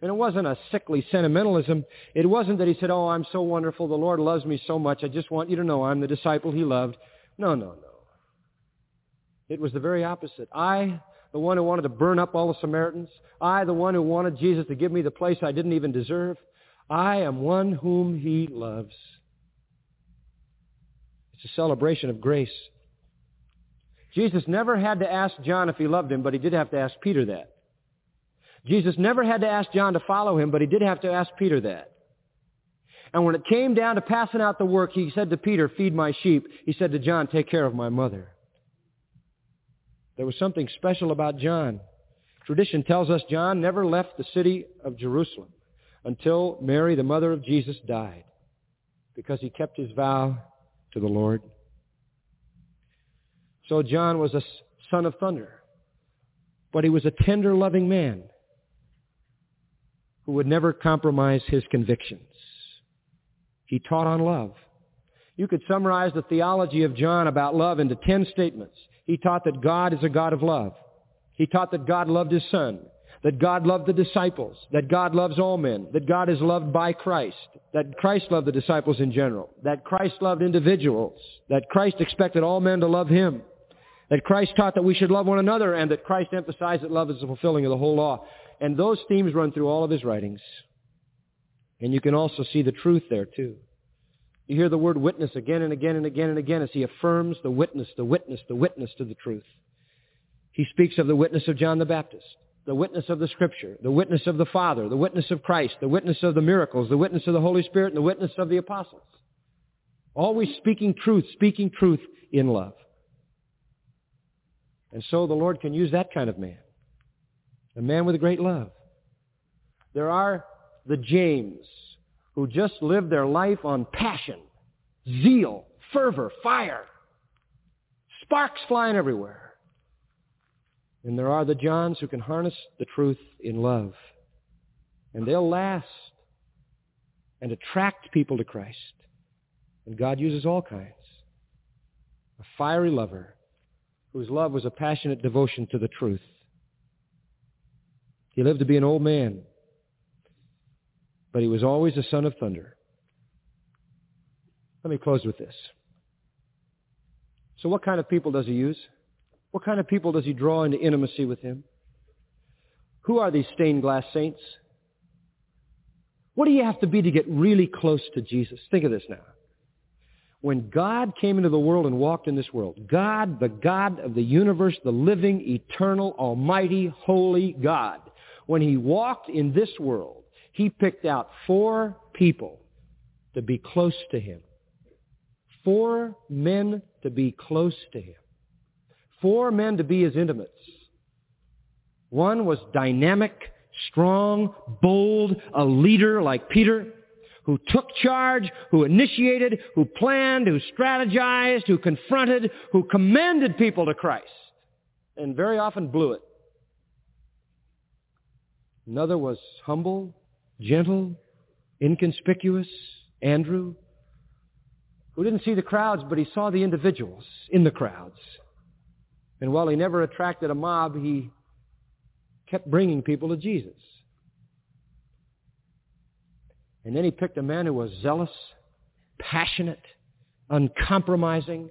And it wasn't a sickly sentimentalism. It wasn't that he said, oh, I'm so wonderful. The Lord loves me so much. I just want you to know I'm the disciple he loved. No. It was the very opposite. I, the one who wanted to burn up all the Samaritans. I, the one who wanted Jesus to give me the place I didn't even deserve. I am one whom he loves. It's a celebration of grace. Jesus never had to ask John if he loved him, but he did have to ask Peter that. Jesus never had to ask John to follow him, but he did have to ask Peter that. And when it came down to passing out the work, he said to Peter, feed my sheep. He said to John, take care of my mother. There was something special about John. Tradition tells us John never left the city of Jerusalem until Mary, the mother of Jesus, died, because he kept his vow to the Lord. So John was a son of thunder, but he was a tender, loving man who would never compromise his convictions. He taught on love. You could summarize the theology of John about love into 10 statements. He taught that God is a God of love. He taught that God loved his Son, that God loved the disciples, that God loves all men, that God is loved by Christ, that Christ loved the disciples in general, that Christ loved individuals, that Christ expected all men to love him, that Christ taught that we should love one another, and that Christ emphasized that love is the fulfilling of the whole law. And those themes run through all of his writings. And you can also see the truth there, too. You hear the word witness again and again and again and again as he affirms the witness to the truth. He speaks of the witness of John the Baptist, the witness of the Scripture, the witness of the Father, the witness of Christ, the witness of the miracles, the witness of the Holy Spirit, and the witness of the apostles. Always speaking truth in love. And so the Lord can use that kind of man, a man with great love. There are the James, who just live their life on passion, zeal, fervor, fire, sparks flying everywhere. And there are the Johns who can harness the truth in love. And they'll last and attract people to Christ. And God uses all kinds. A fiery lover whose love was a passionate devotion to the truth. He lived to be an old man, but he was always a son of thunder. Let me close with this. So what kind of people does he use? What kind of people does he draw into intimacy with him? Who are these stained glass saints? What do you have to be to get really close to Jesus? Think of this now. When God came into the world and walked in this world, God, the God of the universe, the living, eternal, almighty, holy God, when he walked in this world, he picked out 4 people to be close to him. 4 men to be close to him. 4 men to be his intimates. One was dynamic, strong, bold, a leader like Peter, who took charge, who initiated, who planned, who strategized, who confronted, who commended people to Christ, and very often blew it. Another was humble, gentle, inconspicuous, Andrew, who didn't see the crowds, but he saw the individuals in the crowds. And while he never attracted a mob, he kept bringing people to Jesus. And then he picked a man who was zealous, passionate, uncompromising,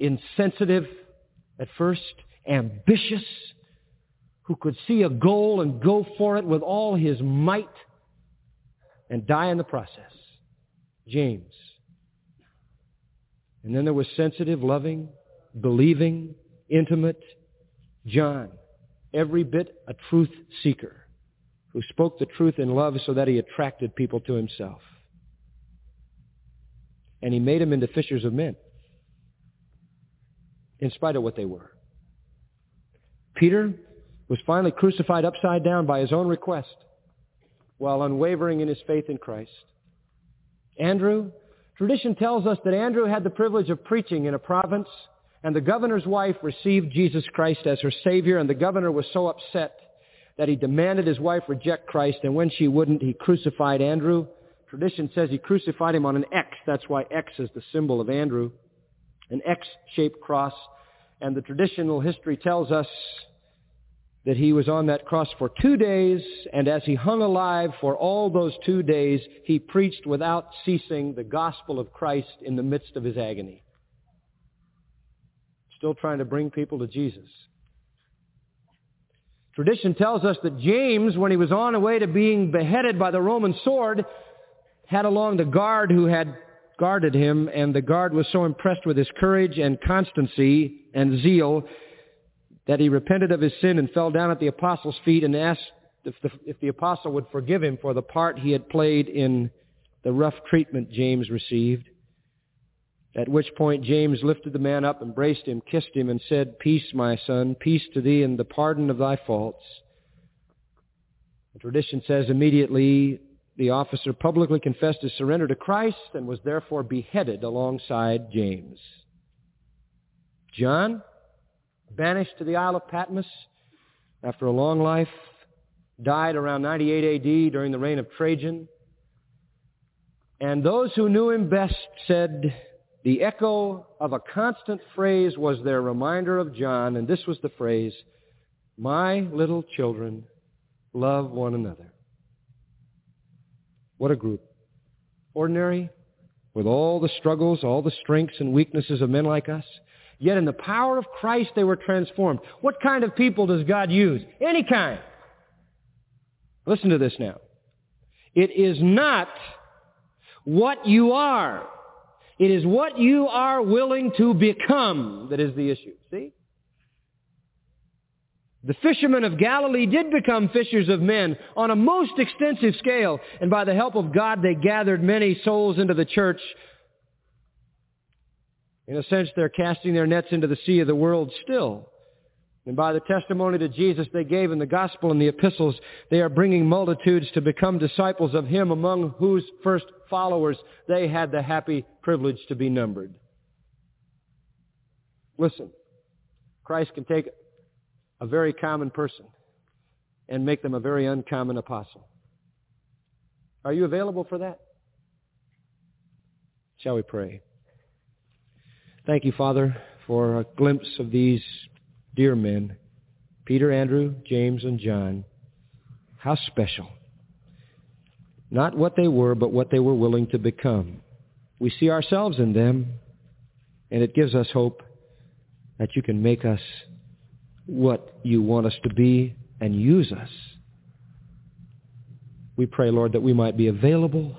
insensitive at first, ambitious, who could see a goal and go for it with all his might and die in the process. James. And then there was sensitive, loving, believing, intimate John, every bit a truth seeker, who spoke the truth in love so that he attracted people to himself. And he made them into fishers of men, in spite of what they were. Peter was finally crucified upside down by his own request while unwavering in his faith in Christ. Andrew, tradition tells us that Andrew had the privilege of preaching in a province, and the governor's wife received Jesus Christ as her Savior, and the governor was so upset that he demanded his wife reject Christ, and when she wouldn't, he crucified Andrew. Tradition says he crucified him on an X. That's why X is the symbol of Andrew, an X-shaped cross. And the traditional history tells us that he was on that cross for 2 days, and as he hung alive for all those 2 days, he preached without ceasing the gospel of Christ in the midst of his agony. Still trying to bring people to Jesus. Tradition tells us that James, when he was on the way to being beheaded by the Roman sword, had along the guard who had guarded him, and the guard was so impressed with his courage and constancy and zeal that he repented of his sin and fell down at the apostle's feet and asked if the apostle would forgive him for the part he had played in the rough treatment James received. At which point James lifted the man up, embraced him, kissed him, and said, "Peace, my son, peace to thee and the pardon of thy faults." The tradition says immediately the officer publicly confessed his surrender to Christ and was therefore beheaded alongside James. John, banished to the Isle of Patmos after a long life, died around 98 AD during the reign of Trajan. And those who knew him best said the echo of a constant phrase was their reminder of John, and this was the phrase, "My little children, love one another." What a group. Ordinary, with all the struggles, all the strengths and weaknesses of men like us. Yet in the power of Christ they were transformed. What kind of people does God use? Any kind. Listen to this now. It is not what you are. It is what you are willing to become that is the issue. See? The fishermen of Galilee did become fishers of men on a most extensive scale, and by the help of God they gathered many souls into the church. In a sense, they're casting their nets into the sea of the world still. And by the testimony to Jesus they gave in the gospel and the epistles, they are bringing multitudes to become disciples of Him, among whose first followers they had the happy privilege to be numbered. Listen, Christ can take a very common person and make them a very uncommon apostle. Are you available for that? Shall we pray? Thank you, Father, for a glimpse of these dear men, Peter, Andrew, James, and John. How special. Not what they were, but what they were willing to become. We see ourselves in them, and it gives us hope that you can make us what you want us to be and use us. We pray, Lord, that we might be available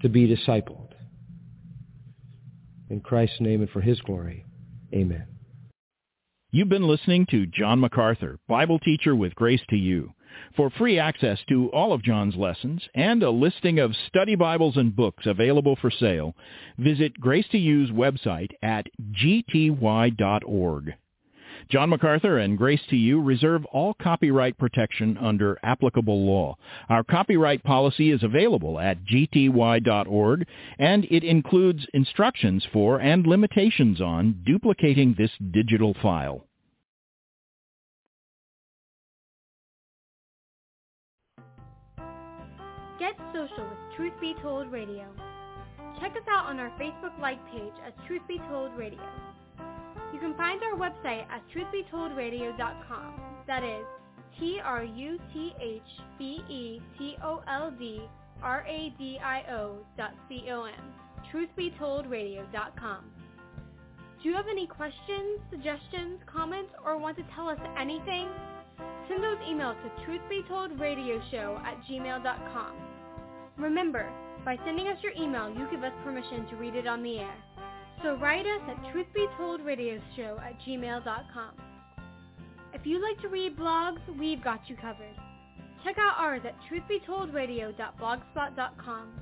to be disciples. In Christ's name and for His glory. Amen. You've been listening to John MacArthur, Bible teacher with Grace to You. For free access to all of John's lessons and a listing of study Bibles and books available for sale, visit Grace to You's website at gty.org. John MacArthur and Grace to You reserve all copyright protection under applicable law. Our copyright policy is available at gty.org, and it includes instructions for and limitations on duplicating this digital file. Get social with Truth Be Told Radio. Check us out on our Facebook like page as Truth Be Told Radio. You can find our website at truthbetoldradio.com. That is truthbetoldradio.com. Truthbetoldradio.com. Do you have any questions, suggestions, comments, or want to tell us anything? Send those emails to truthbetoldradioshow@gmail.com. Remember, by sending us your email, you give us permission to read it on the air. So write us at truthbetoldradioshow@gmail.com. If you'd like to read blogs, we've got you covered. Check out ours at truthbetoldradio.blogspot.com.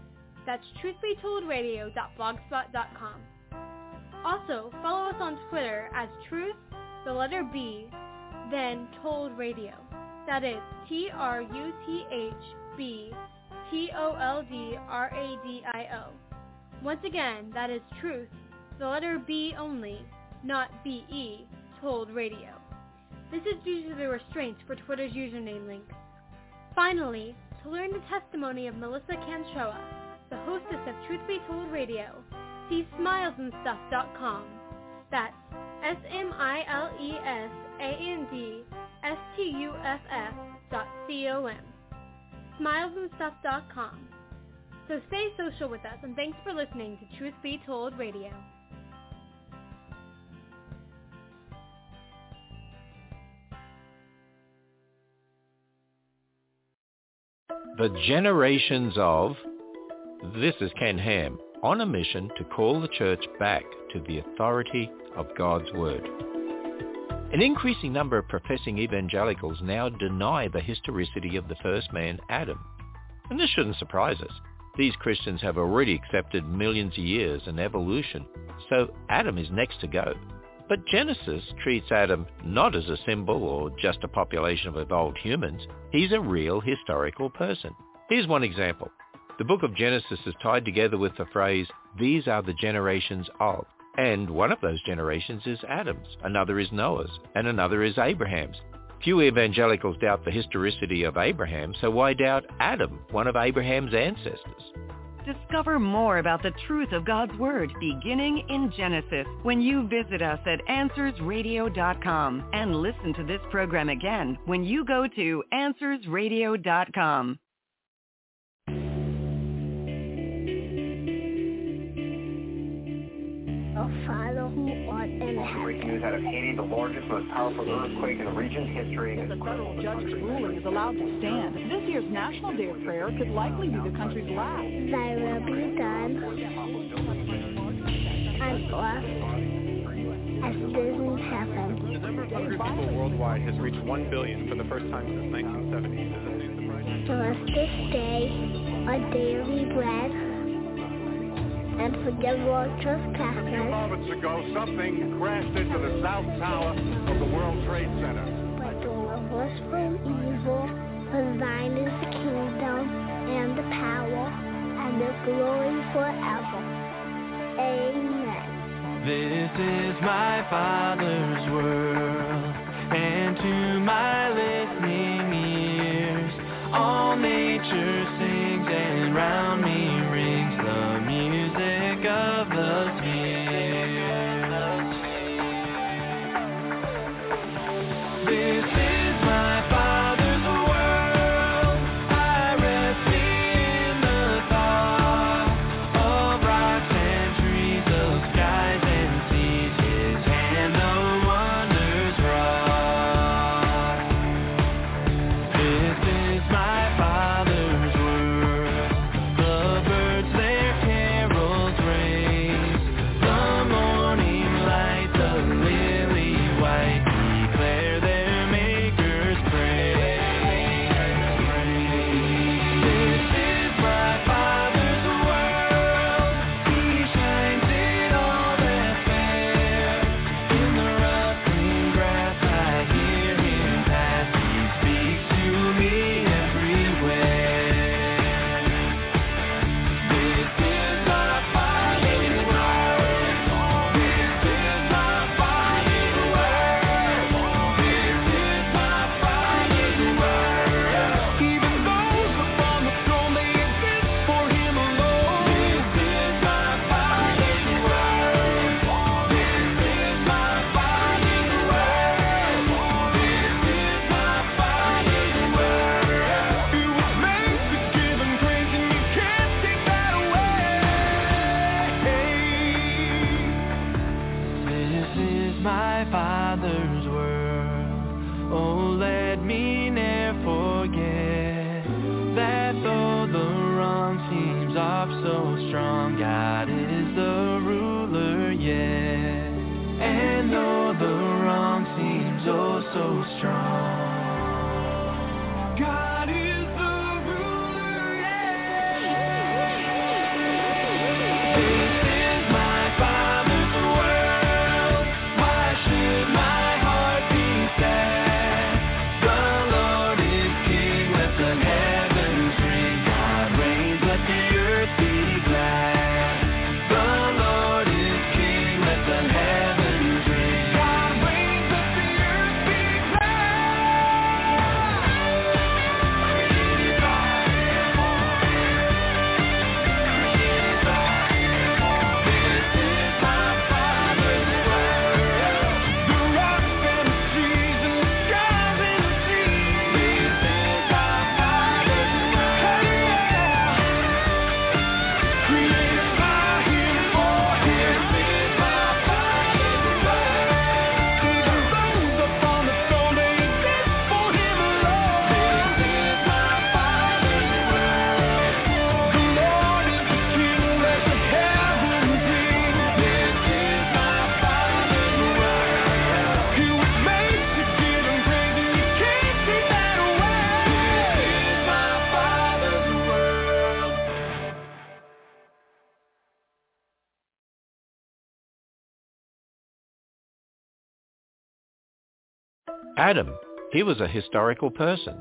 That's truthbetoldradio.blogspot.com. Also, follow us on Twitter as Truth the letter B, then Told Radio. That is TRUTHB TOLD RADIO. Once again, that is Truth, the letter B only, not BE, Told Radio. This is due to the restraints for Twitter's username link. Finally, to learn the testimony of Melissa Cantrell, the hostess of Truth Be Told Radio, see smilesandstuff.com. That's smilesandstuff.com. smilesandstuff.com. So stay social with us, and thanks for listening to Truth Be Told Radio. The generations of... This is Ken Ham, on a mission to call the church back to the authority of God's Word. An increasing number of professing evangelicals now deny the historicity of the first man, Adam. And this shouldn't surprise us. These Christians have already accepted millions of years in evolution, so Adam is next to go. But Genesis treats Adam not as a symbol or just a population of evolved humans. He's a real historical person. Here's one example. The book of Genesis is tied together with the phrase, "These are the generations of," and one of those generations is Adam's, another is Noah's, and another is Abraham's. Few evangelicals doubt the historicity of Abraham, so why doubt Adam, one of Abraham's ancestors? Discover more about the truth of God's Word beginning in Genesis when you visit us at AnswersRadio.com and listen to this program again when you go to AnswersRadio.com. Breaking news out of Haiti, the largest, most powerful earthquake in the region's history. The federal judge's ruling is allowed to stand. This year's National Day of Prayer could likely be the country's last. Thy will be done on earth as it is in heaven. The number of hungry people worldwide has reached 1 billion for the first time since 1970. Give us this day our daily bread, and forgive our trespasses. A few moments ago, something crashed into the South Tower of the World Trade Center. But deliver us from evil, for thine is the kingdom, and the power, and the glory forever. Amen. This is my Father's world, and to my listening ears, all nature sings, and round me rings the music of the spheres. This is my Father's world. I rest in the thought of rocks and trees, of skies and seas, His hand no wonders wrought. This is my Father's world. The birds they my heart. Adam, he was a historical person.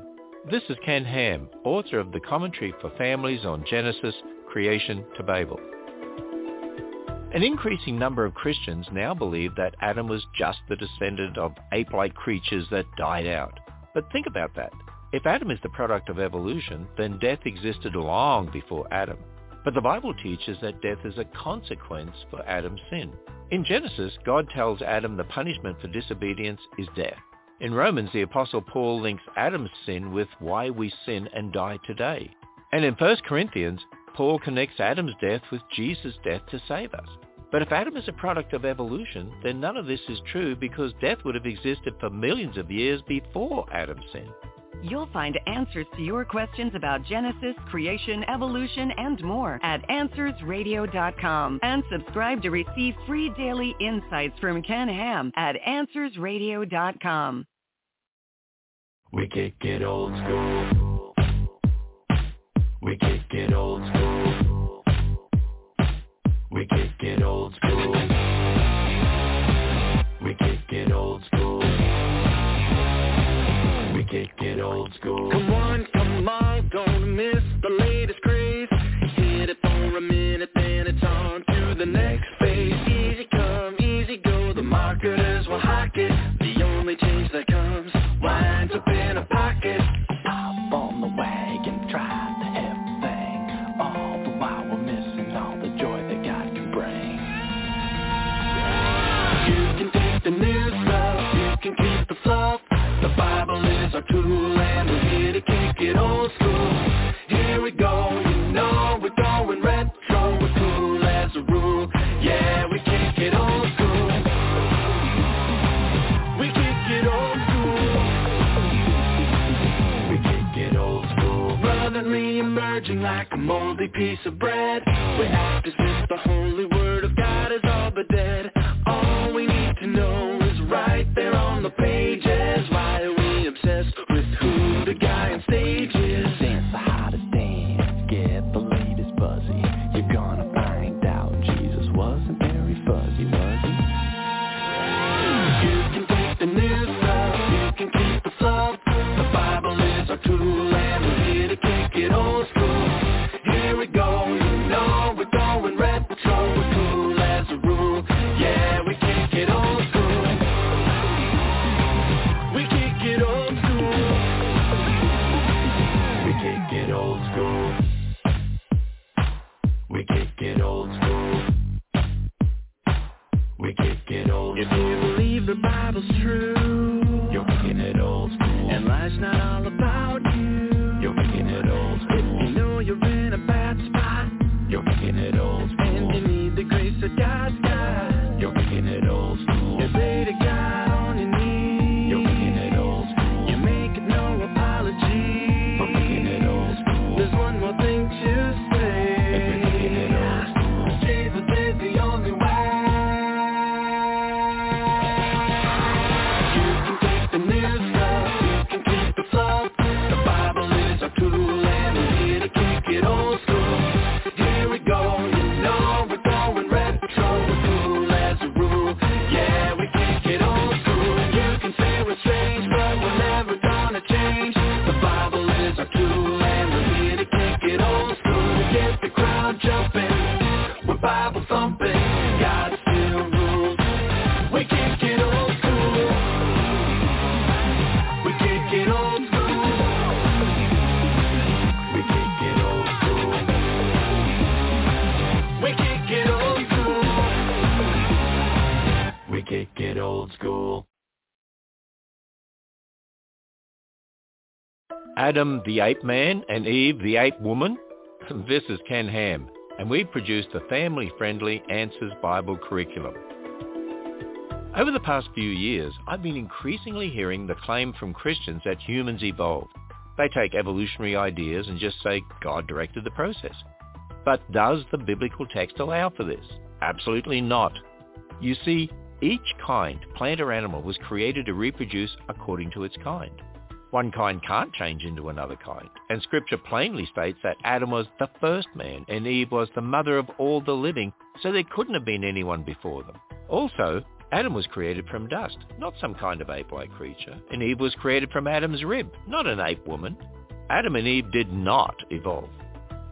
This is Ken Ham, author of the commentary for families on Genesis, creation to Babel. An increasing number of Christians now believe that Adam was just the descendant of ape-like creatures that died out. But think about that. If Adam is the product of evolution, then death existed long before Adam. But the Bible teaches that death is a consequence for Adam's sin. In Genesis, God tells Adam the punishment for disobedience is death. In Romans, the Apostle Paul links Adam's sin with why we sin and die today. And in 1 Corinthians, Paul connects Adam's death with Jesus' death to save us. But if Adam is a product of evolution, then none of this is true because death would have existed for millions of years before Adam's sin. You'll find answers to your questions about Genesis, creation, evolution, and more at AnswersRadio.com. And subscribe to receive free daily insights from Ken Ham at AnswersRadio.com. We kick it old school. We kick it old school. We kick it old school. We kick it old school. We kick it old school. Come on, come on, gonna miss the latest craze. Hit it for a minute, then it's on to the next phase. Easy come, easy go, the marketers will hawk it. The only change that comes winds up in a pocket. Hop on the wagon, try the F thing. All the while we're missing all the joy that God can bring. You can take the new stuff, you can keep the fluff. The Bible is our tool and we're here to kick it old school. Here we go, you know we're going retro. We're cool as a rule, yeah, we kick it old school. We kick it old school. We kick it old school. Brotherly emerging like a moldy piece of bread. We're apt as if the holy word of God is all but dead. All we need to know is right there on the pages. Why are we obsessed with who the guy on stage is? Dance the hottest dance, get the latest buzzy. You're gonna find out Jesus wasn't very fuzzy, was he? You can take the new stuff, you can keep the fluff. The Bible is our tool and we're here to kick it old school. Here we go, you know we're going retro. We're cool as a rule, yeah, we kick it old school. We kick it old school. We kick it old school. If you believe the Bible's true, you're kicking it old school. And life's not all about you, you're kicking it old school. If you know you're in a bad spot, you're kicking it old school. And you need the grace of God's God, you're kicking it old school. You pray to God on your knees, you're kicking it old school. You make no apologies, for kicking it old school. There's one more thing to say. Adam the Ape Man and Eve the Ape Woman? This is Ken Ham, and we've produced a family-friendly Answers Bible curriculum. Over the past few years, I've been increasingly hearing the claim from Christians that humans evolved. They take evolutionary ideas and just say God directed the process. But does the biblical text allow for this? Absolutely not. You see, each kind, plant or animal, was created to reproduce according to its kind. One kind can't change into another kind, and Scripture plainly states that Adam was the first man and Eve was the mother of all the living, so there couldn't have been anyone before them. Also, Adam was created from dust, not some kind of ape-like creature, and Eve was created from Adam's rib, not an ape woman. Adam and Eve did not evolve.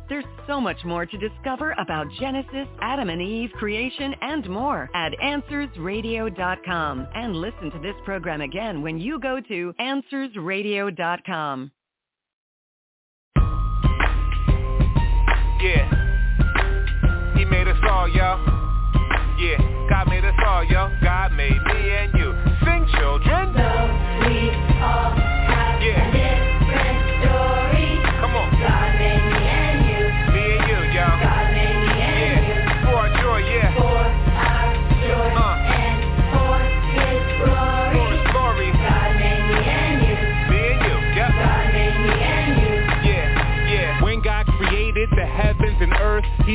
There's so much more to discover about Genesis, Adam and Eve, creation, and more at AnswersRadio.com. And listen to this program again when you go to AnswersRadio.com. Yeah. He made us all, y'all. Yeah. God made us all, y'all. God made me and you. Sing, children. So we all have a different story. Come on. God made me and you. Heavens and earth, he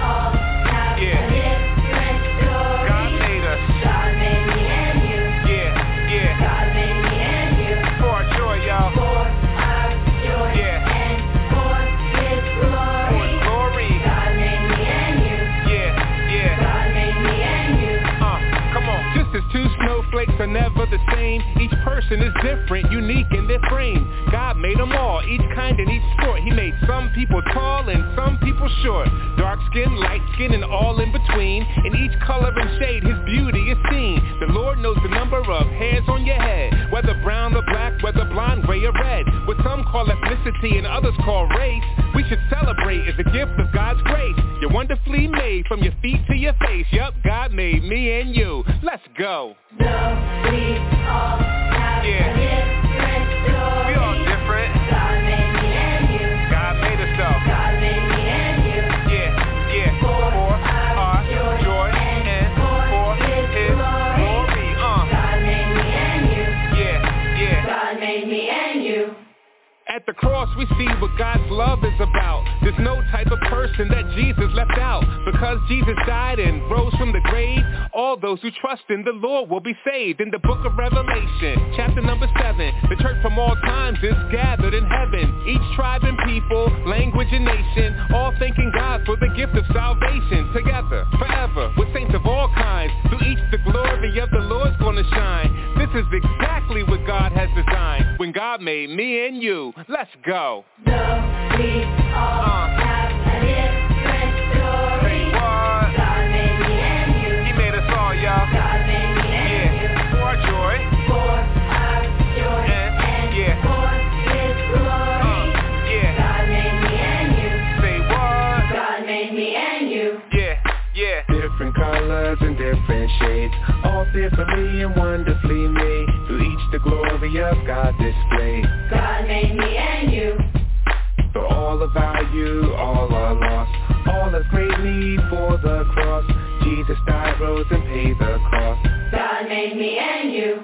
all have a different story. God made us. God made me and you. Yeah, yeah. God made me and you. For our joy, y'all. For our joy. Yeah. And for his glory. For his glory. God made me and you. Yeah, yeah. God made me and you. Come on. Just as two snowflakes are never the same, each person is different, unique in their frame. God made them all, each kind and each sort. He made some people tall and some people short, dark skin, light skin, and all in between. In each color and shade, his beauty is seen. The Lord knows the number of hairs on your head, whether brown or black, whether blonde, gray, or red. What some call ethnicity and others call race, we should celebrate as a gift of God's grace. You're wonderfully made from your feet to your face. Yup, God made me and you. Let's go. So we all have different stories. We all different. God made me and you. God made us all. God made me and you. Yeah, yeah. For our joy and for his glory. God made me and you. Yeah, yeah. God made me and you. At the cross we see what God's love is about. There's no type of person that Jesus left out. Because Jesus died and rose from the grave, all those who trust in the Lord will be saved. In the book of Revelation, chapter number 7, the church from all times is gathered in heaven. Each tribe and people, language and nation, all thanking God for the gift of salvation. Together, forever, with saints of all kinds, through each the glory of the Lord's gonna shine. This is exactly what God has designed when God made me and you. Let's go. So we all have a different story. God made me and you. He made us all, y'all. God made me and you. For our joy. For our joy. And for his glory. God made me and you. Say what? God made me and you. Yeah, yeah. Different colors and different shades, all differently and wonderfully made. Through each the glory of God displayed. God made me and you. For all of our you, all are lost. All is great need for the cross. Jesus died, rose, and paid the cost. God made me and you.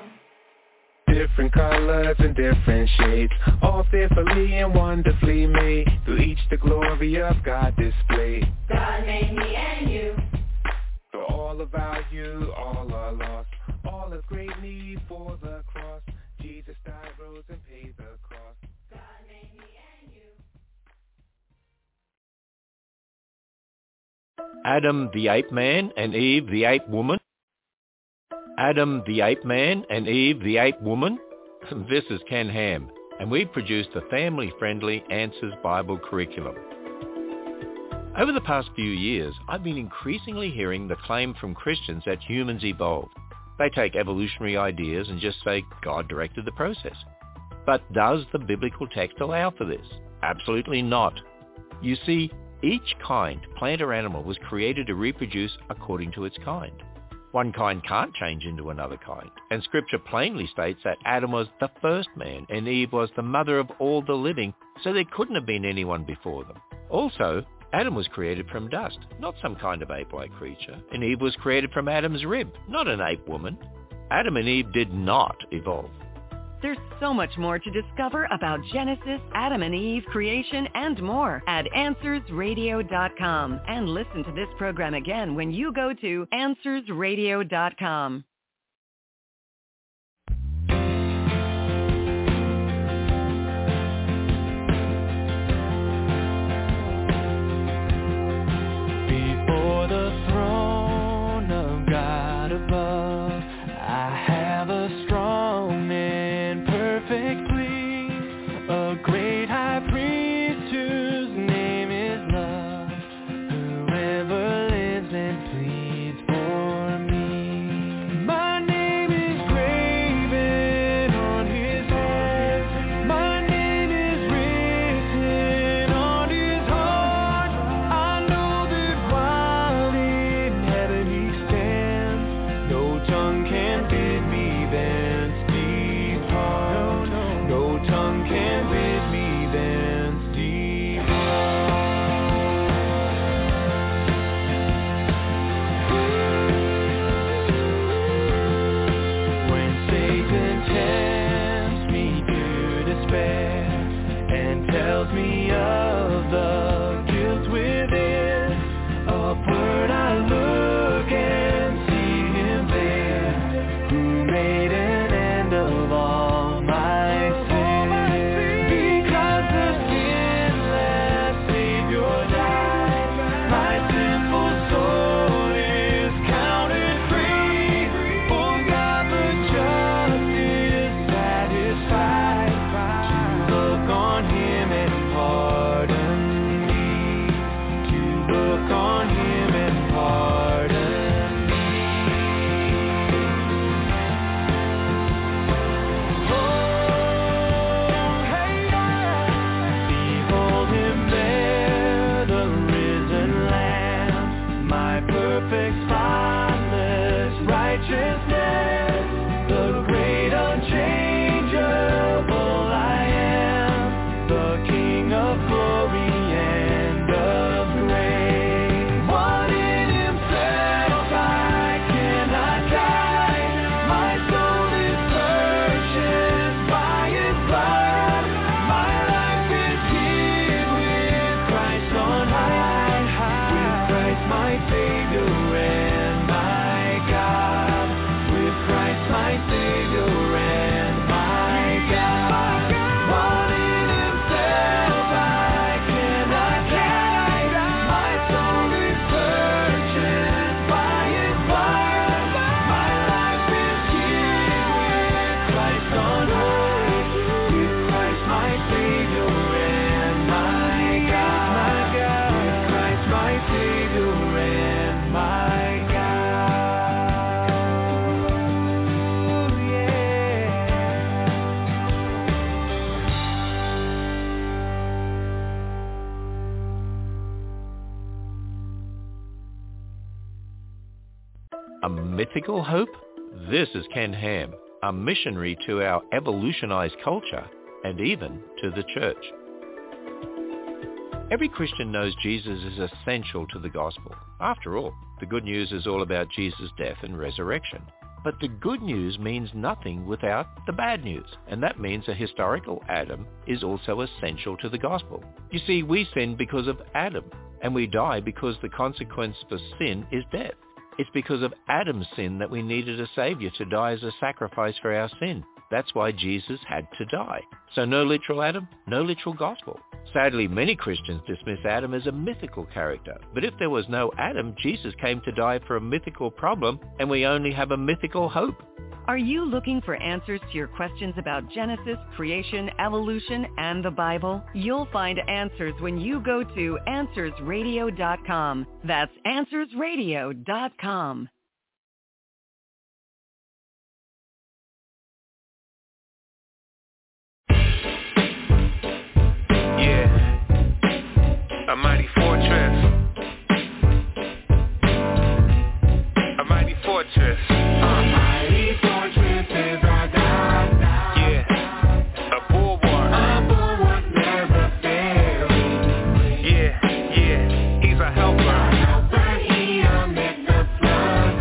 Different colors and different shades, all fearfully and wonderfully made. Through each the glory of God displayed. God made me and you. For all of our you, all are lost. All is great need for the cross. Jesus died, rose, and paid the cost. God made me and you. Adam the ape man and Eve the ape woman. Adam the ape man and Eve the ape woman. This is Ken Ham, and we've produced the family-friendly Answers Bible curriculum. Over the past few years, I've been increasingly hearing the claim from Christians that humans evolved. They take evolutionary ideas and just say God directed the process. But does the biblical text allow for this? Absolutely not. You see, each kind, plant or animal, was created to reproduce according to its kind. One kind can't change into another kind, and Scripture plainly states that Adam was the first man and Eve was the mother of all the living, so there couldn't have been anyone before them. Also, Adam was created from dust, not some kind of ape-like creature, and Eve was created from Adam's rib, not an ape woman. Adam and Eve did not evolve. There's so much more to discover about Genesis, Adam and Eve, creation, and more at AnswersRadio.com. And listen to this program again when you go to AnswersRadio.com. Before the throne of God above, I have a strong mythical hope? This is Ken Ham, a missionary to our evolutionized culture and even to the church. Every Christian knows Jesus is essential to the gospel. After all, the good news is all about Jesus' death and resurrection. But the good news means nothing without the bad news, and that means a historical Adam is also essential to the gospel. You see, we sin because of Adam, and we die because the consequence for sin is death. It's because of Adam's sin that we needed a Savior to die as a sacrifice for our sin. That's why Jesus had to die. So no literal Adam, no literal gospel. Sadly, many Christians dismiss Adam as a mythical character. But if there was no Adam, Jesus came to die for a mythical problem, and we only have a mythical hope. Are you looking for answers to your questions about Genesis, creation, evolution, and the Bible? You'll find answers when you go to AnswersRadio.com. That's AnswersRadio.com. Yeah. A mighty fortress. A mighty fortress. Helper, he will make the flood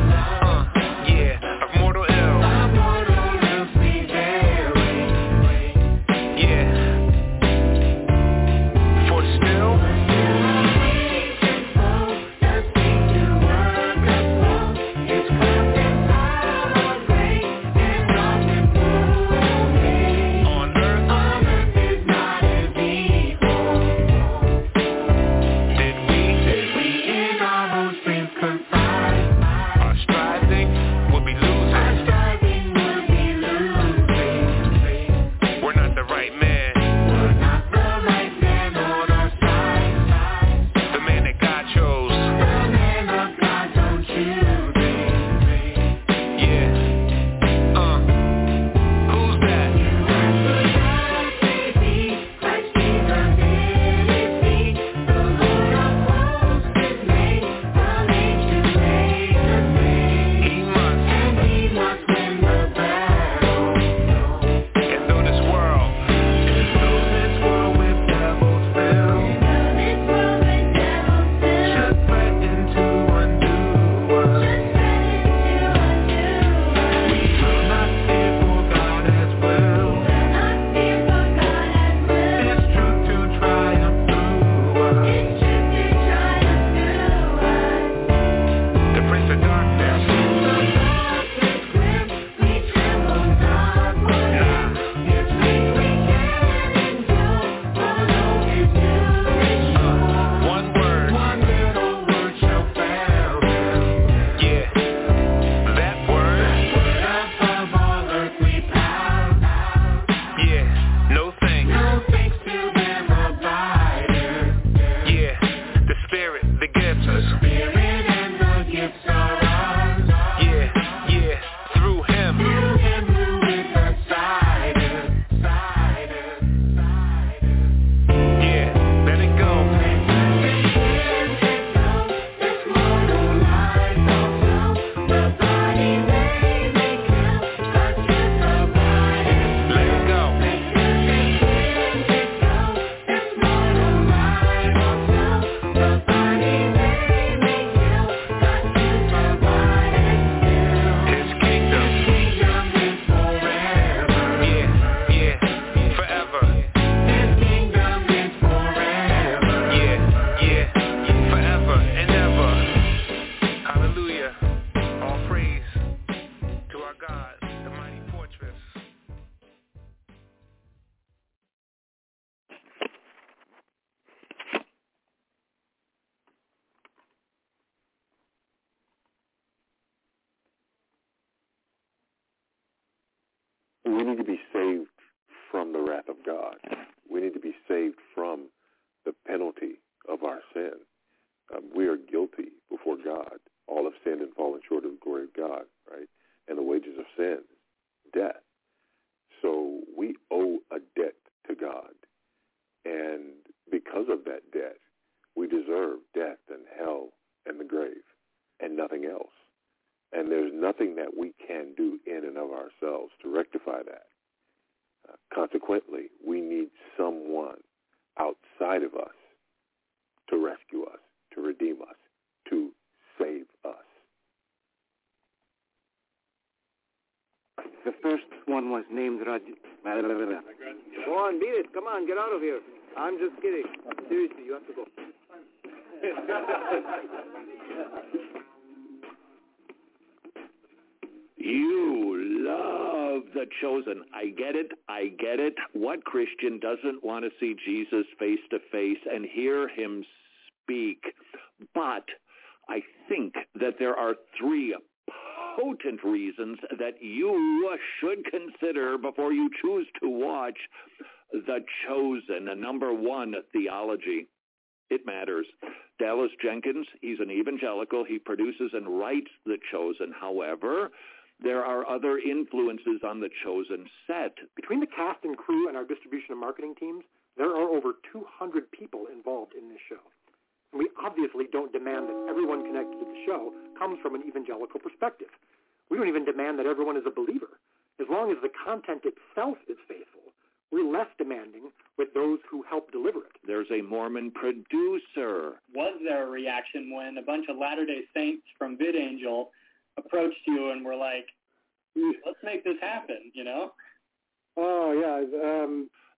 we need to be saved from the wrath of God. We need to be saved from the penalty of our sin. We are guilty before God. All have sinned and fallen short of the glory of God, right? And the wages of sin is death. So we owe a debt to God. And because of that debt, we deserve death and hell and the grave and nothing else. And there's nothing that we can do in and of ourselves to rectify that. Consequently, we need someone outside of us to rescue us, to redeem us, to save us. The first one was named Raji. Go on, beat it. Come on, get out of here. I'm just kidding. Seriously, you have to go. You love The Chosen. I get it. What Christian doesn't want to see Jesus face to face and hear him speak? But I think that there are three potent reasons that you should consider before you choose to watch The Chosen. Number one, theology. It matters. Dallas Jenkins, he's an evangelical. He produces and writes The Chosen. However, there are other influences on The Chosen set. Between the cast and crew and our distribution and marketing teams, there are over 200 people involved in this show. And we obviously don't demand that everyone connected to the show comes from an evangelical perspective. We don't even demand that everyone is a believer. As long as the content itself is faithful, we're less demanding with those who help deliver it. There's a Mormon producer. Was there a reaction when a bunch of Latter-day Saints from VidAngel approached you and were like, let's make this happen, you know? Oh, yeah.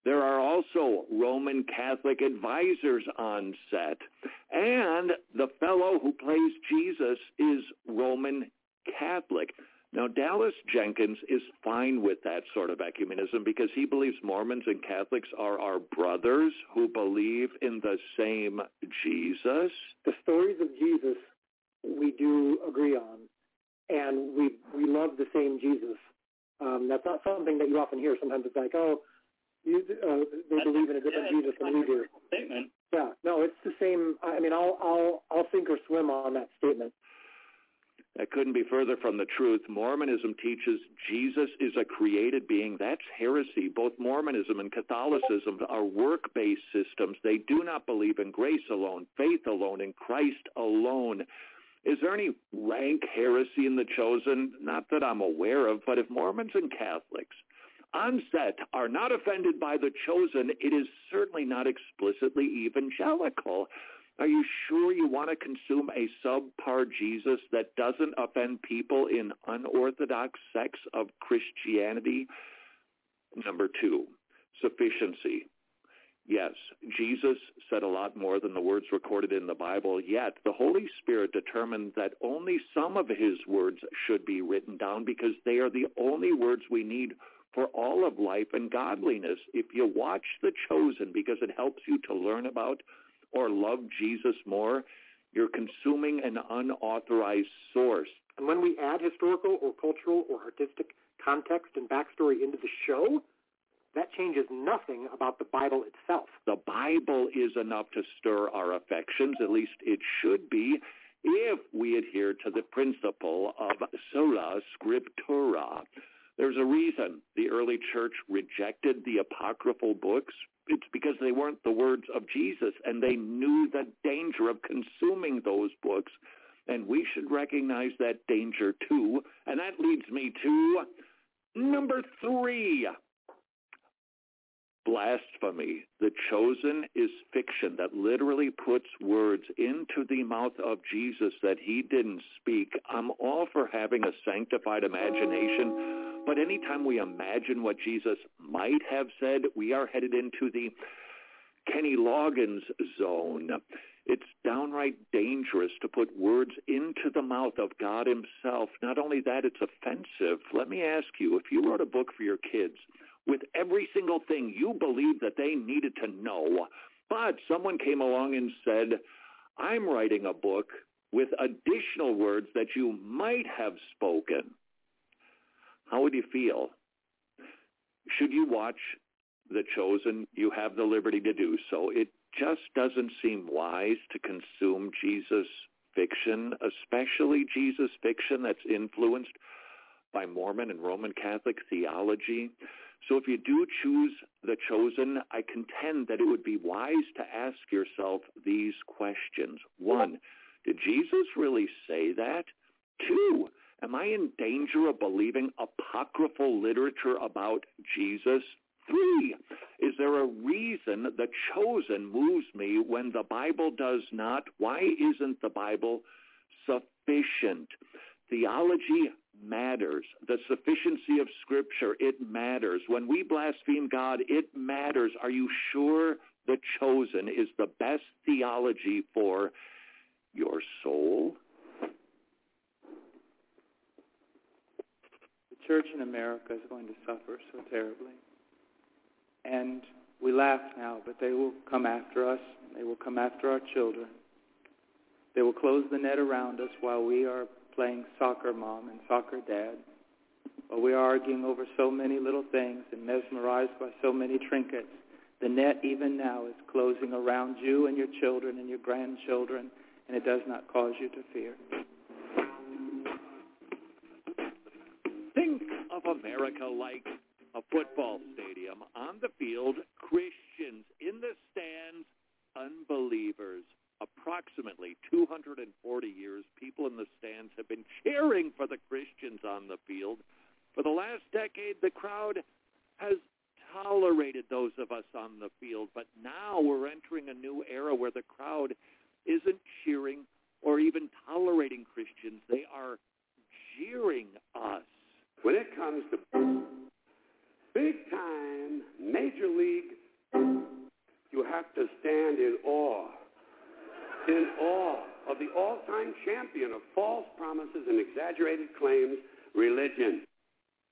There are also Roman Catholic advisors on set. And the fellow who plays Jesus is Roman Catholic. Now, Dallas Jenkins is fine with that sort of ecumenism because he believes Mormons and Catholics are our brothers who believe in the same Jesus. The stories of Jesus we do agree on. And we love the same Jesus. That's not something that you often hear. Sometimes it's like, oh, they believe in a different Jesus than we do. Statement. Yeah, no, it's the same. I mean, I'll sink or swim on that statement. That couldn't be further from the truth. Mormonism teaches Jesus is a created being. That's heresy. Both Mormonism and Catholicism are work-based systems. They do not believe in grace alone, faith alone, in Christ alone. Is there any rank heresy in The Chosen? Not that I'm aware of, but if Mormons and Catholics on set are not offended by The Chosen, it is certainly not explicitly evangelical. Are you sure you want to consume a subpar Jesus that doesn't offend people in unorthodox sects of Christianity? Number two, sufficiency. Yes, Jesus said a lot more than the words recorded in the Bible, yet the Holy Spirit determined that only some of his words should be written down because they are the only words we need for all of life and godliness. If you watch The Chosen because it helps you to learn about or love Jesus more, you're consuming an unauthorized source. And when we add historical or cultural or artistic context and backstory into the show, that changes nothing about the Bible itself. The Bible is enough to stir our affections, at least it should be, if we adhere to the principle of sola scriptura. There's a reason the early church rejected the apocryphal books. It's because they weren't the words of Jesus, and they knew the danger of consuming those books. And we should recognize that danger, too. And that leads me to number three. Blasphemy. The Chosen is fiction that literally puts words into the mouth of Jesus that he didn't speak. I'm all for having a sanctified imagination, but anytime we imagine what Jesus might have said, we are headed into the Kenny Loggins zone. It's downright dangerous to put words into the mouth of God himself. Not only that, it's offensive. Let me ask you, if you wrote a book for your kids with every single thing you believe that they needed to know, but someone came along and said, I'm writing a book with additional words that you might have spoken, how would you feel? should you watch The Chosen, you have the liberty to do so. It just doesn't seem wise to consume Jesus fiction, especially Jesus fiction that's influenced by Mormon and Roman Catholic theology. So if you do choose The Chosen, I contend that it would be wise to ask yourself these questions. 1, did Jesus really say that? 2, am I in danger of believing apocryphal literature about Jesus? 3, is there a reason The Chosen moves me when the Bible does not? Why isn't the Bible sufficient? Theology matters. The sufficiency of Scripture, it matters. When we blaspheme God, it matters. Are you sure The Chosen is the best theology for your soul? The church in America is going to suffer so terribly. And we laugh now, but they will come after us. They will come after our children. They will close the net around us while we are playing soccer mom and soccer dad, while we are arguing over so many little things and mesmerized by so many trinkets. The net even now is closing around you and your children and your grandchildren, and it does not cause you to fear. Think of America like a football stadium. On the field, Christians. In the stands, unbelievers. Approximately 240 years, people in the stands have been cheering for the Christians on the field. For the last decade, the crowd has tolerated those of us on the field, but now we're entering a new era where the crowd isn't cheering or even tolerating Christians. They are jeering us. When it comes to big-time, major league, you have to stand in awe of the all-time champion of false promises and exaggerated claims, religion.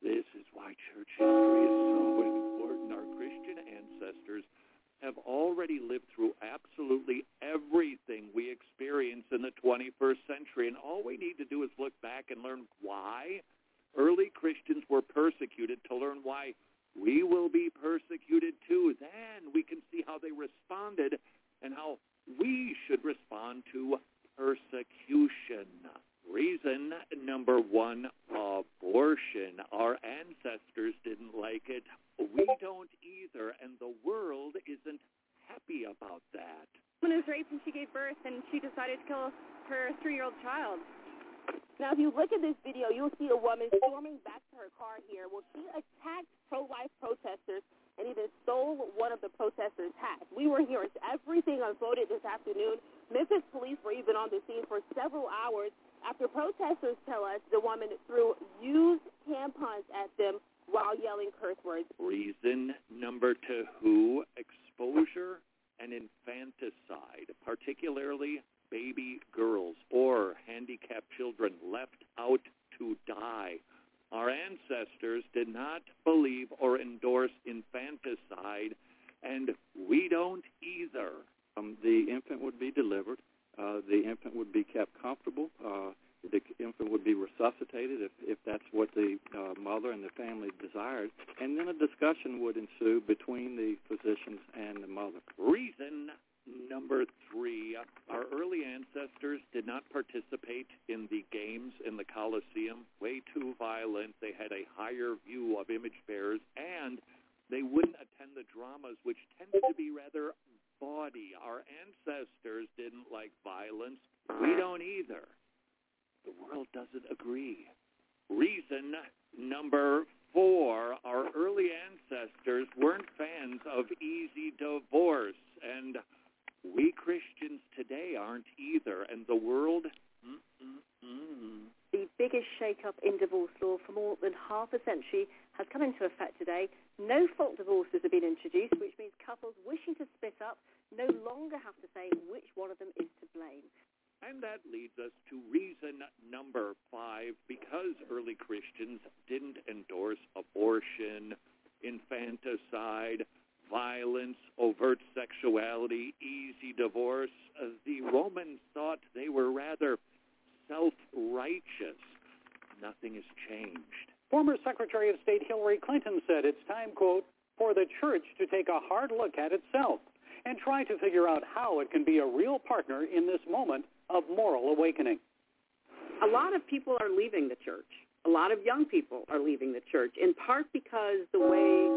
This is why church history is so important. Our Christian ancestors have already lived through absolutely everything we experience in the 21st century, and all we need to do is look back and learn why early Christians were persecuted, to learn why we will be persecuted too. Then we can see how they responded and how we should respond to persecution. Reason number 1, abortion. Our ancestors didn't like it. We don't either, and the world isn't happy about that. When I was raped and she gave birth, and she decided to kill her 3-year-old child. Now, if you look at this video, you'll see a woman storming back to her car here. Well, she attacked pro-life protesters and even stole one of the protesters' hats. We were here as everything unfolded this afternoon. Memphis police were even on the scene for several hours after protesters tell us the woman threw used tampons at them while yelling curse words. Reason number 2, exposure and infanticide, particularly baby girls or handicapped children left out to die. Our ancestors did not believe or endorse infanticide, and we don't either. The infant would be delivered. The infant would be kept comfortable. The infant would be resuscitated if that's what the mother and the family desired. And then a discussion would ensue between the physicians and the mother. Reason number 3, our early ancestors did not participate in the games in the Colosseum. Way too violent. They had a higher view of image bearers, and they wouldn't attend the dramas, which tended to be rather bawdy. Our ancestors didn't like violence. We don't either. The world doesn't agree. Reason number 4, our early ancestors weren't fans of easy divorce, and we Christians today aren't either, and the world. The biggest shake-up in divorce law for more than half a century has come into effect today. No-fault divorces have been introduced, which means couples wishing to split up no longer have to say which one of them is to blame. And that leads us to reason number 5, because early Christians didn't endorse abortion, infanticide, violence, overt sexuality, easy divorce. The Romans thought they were rather self-righteous. Nothing has changed. Former Secretary Secretary of State Hillary Clinton said it's time, quote, for the church to take a hard look at itself and try to figure out how it can be a real partner in this moment of moral awakening. A lot of people are leaving the church. A lot of young people are leaving the church, in part because the way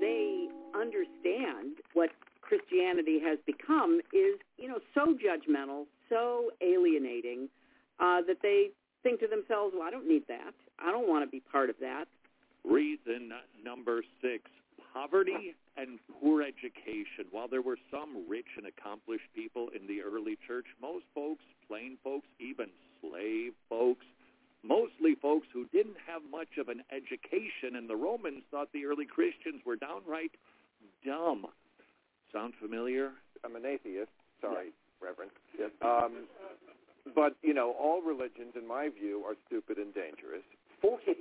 they understand what Christianity has become is, you know, so judgmental, so alienating, that they think to themselves, well, I don't need that. I don't want to be part of that. Reason number 6, poverty and poor education. While there were some rich and accomplished people in the early church, most folks, plain folks, even slave folks, mostly folks who didn't have much of an education, and the Romans thought the early Christians were downright dumb. Sound familiar? I'm an atheist. Sorry, yeah. Reverend. Yeah. But, you know, all religions, in my view, are stupid and dangerous. 45%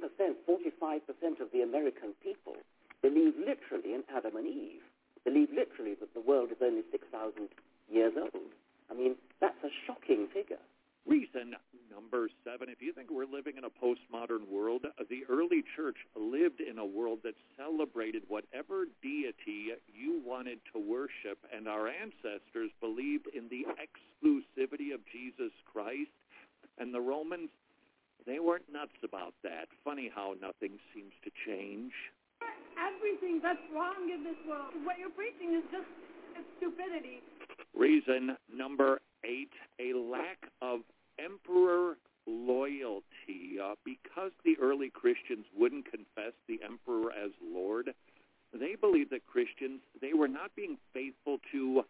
of the American people believe literally in Adam and Eve, believe literally that the world is only 6,000 years old. I mean, that's a shocking figure. Reason number 7, if you think we're living in a postmodern world, the early church lived in a world that celebrated whatever deity you wanted to worship, and our ancestors believed in the exclusivity of Jesus Christ, and the Romans, they weren't nuts about that. Funny how nothing seems to change. Everything that's wrong in this world, what you're preaching is just stupidity. Reason number 8, a lack of emperor loyalty. Because the early Christians wouldn't confess the emperor as Lord, they believed that Christians, they were not being faithful to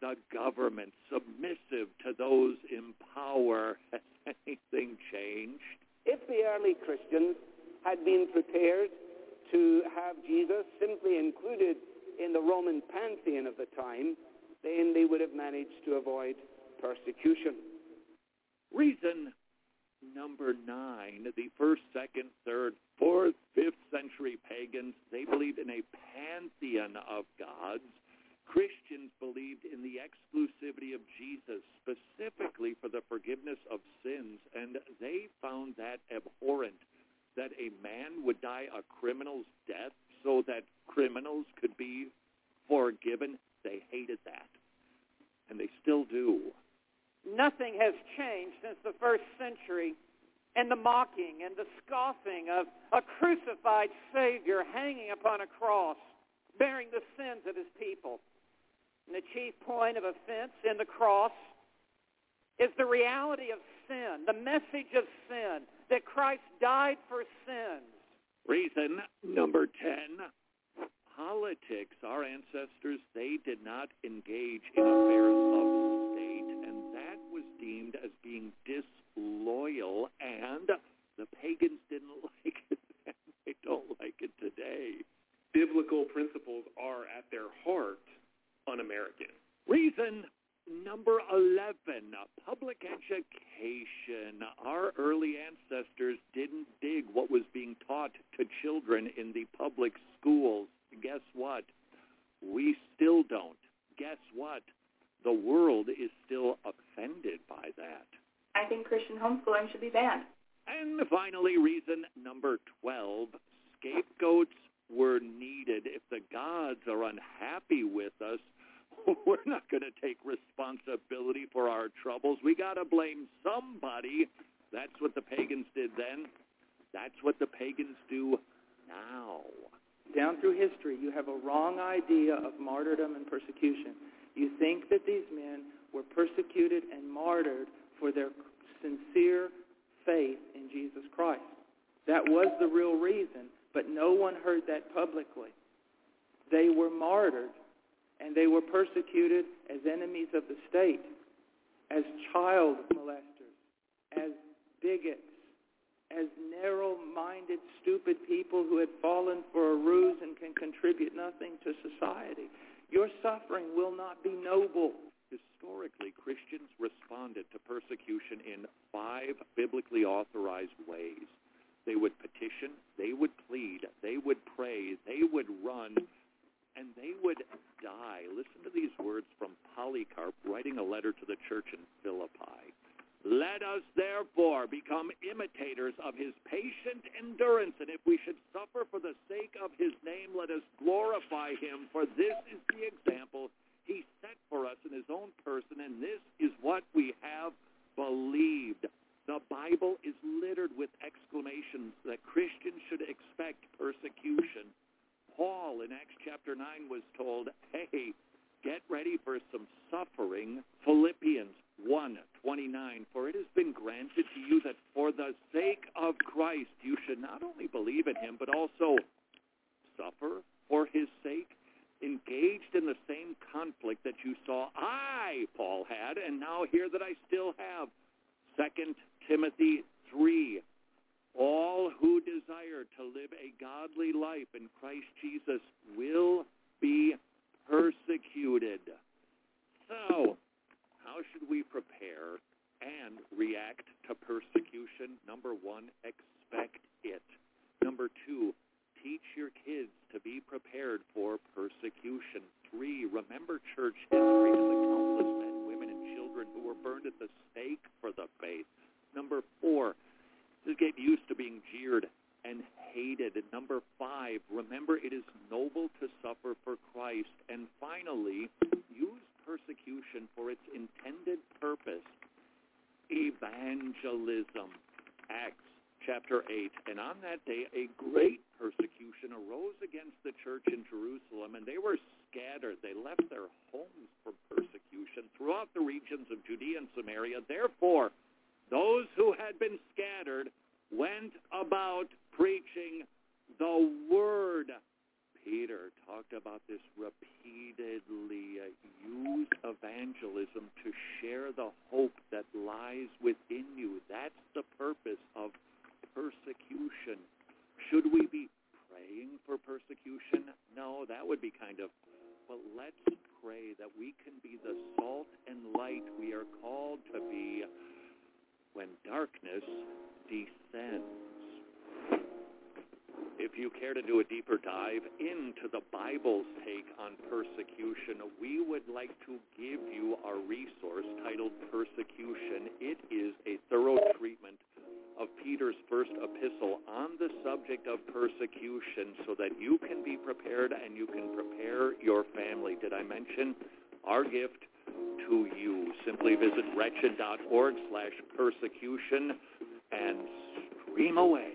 the government, submissive to those in power. Has anything changed? If the early Christians had been prepared to have Jesus simply included in the Roman pantheon of the time, then they would have managed to avoid persecution. Reason number 9, the 1st, 2nd, 3rd, 4th, 5th century pagans, they believed in a pantheon of gods. Christians believed in the exclusivity of Jesus, specifically for the forgiveness of sins, and they found that abhorrent, that a man would die a criminal's death so that criminals could be forgiven. They hated that, and they still do. Nothing has changed since the 1st century, and the mocking and the scoffing of a crucified Savior hanging upon a cross, bearing the sins of his people. And the chief point of offense in the cross is the reality of sin, the message of sin, that Christ died for sins. Reason number 10, politics. Our ancestors, they did not engage in affairs of state, and that was deemed as being disloyal, and the pagans didn't like it then. They don't like it today. Biblical principles are at their heart un-American. Reason number 11, public education. Our early ancestors didn't dig what was being taught to children in the public schools. Guess what? We still don't. Guess what? The world is still offended by that. I think Christian homeschooling should be banned. And finally, reason number 12, scapegoats were needed. If the gods are unhappy with us, we're not going to take responsibility for our troubles. We got to blame somebody. That's what the pagans did then. That's what the pagans do now. Down through history, you have a wrong idea of martyrdom and persecution. You think that these men were persecuted and martyred for their sincere faith in Jesus Christ. That was the real reason, but no one heard that publicly. They were martyred. And they were persecuted as enemies of the state, as child molesters, as bigots, as narrow-minded, stupid people who had fallen for a ruse and can contribute nothing to society. Your suffering will not be noble. Historically, Christians responded to persecution in 5 biblically authorized ways. They would petition, they would plead, they would pray, they would run, and they would die. Listen to these words from Polycarp writing a letter to the church in Philippi. Let us therefore become imitators of his patient endurance, and if we should suffer for the sake of his name, let us glorify him, for this is the example he set for us in his own person, and this is what we have believed. The Bible is littered with exclamations that Christians should expect persecution. Paul in Acts chapter 9 was told, hey, get ready for some suffering. Philippians 1:29, for it has been granted to you that for the sake of Christ you should not only believe in him, but also suffer for his sake, engaged in the same conflict that you saw I, Paul, had, and now hear that I still have. 2 Timothy 3, all who desire to live a godly life in Christ Jesus will be persecuted. So, how should we prepare and react to persecution? Number one, expect it. Number two, teach your kids to be prepared for persecution. Three, remember church history and the countless men, women, and children who were burned at the stake for the faith. Number four, just get used to being jeered and hated. And number five, remember it is noble to suffer for Christ. And finally, use persecution for its intended purpose, evangelism. Acts chapter 8, and on that day a great persecution arose against the church in Jerusalem, and they were scattered. They left their homes for persecution throughout the regions of Judea and Samaria. Therefore, those who had been scattered went about preaching the word. Peter talked about this repeatedly. Use evangelism to share the hope that lies within you. That's the purpose of persecution. Should we be praying for persecution? No, that would be kind of, but let's pray that we can be the salt and light we are called to be when darkness descends. If you care to do a deeper dive into the Bible's take on persecution, we would like to give you our resource titled Persecution. It is a thorough treatment of Peter's first epistle on the subject of persecution so that you can be prepared and you can prepare your family. Did I mention our gift to you? Simply visit wretched.org/persecution and stream away.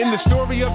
In the story of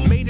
made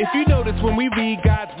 If you notice, when we read God's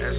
as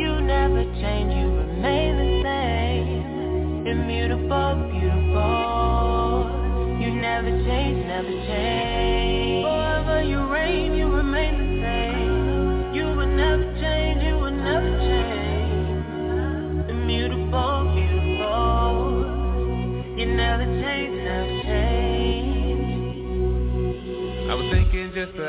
You never change, you remain the same. Immutable, beautiful. You never change, never change. Forever you reign, you remain the same. You will never change, you will never change. Immutable, beautiful. You never change, never change. I was thinking just the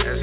as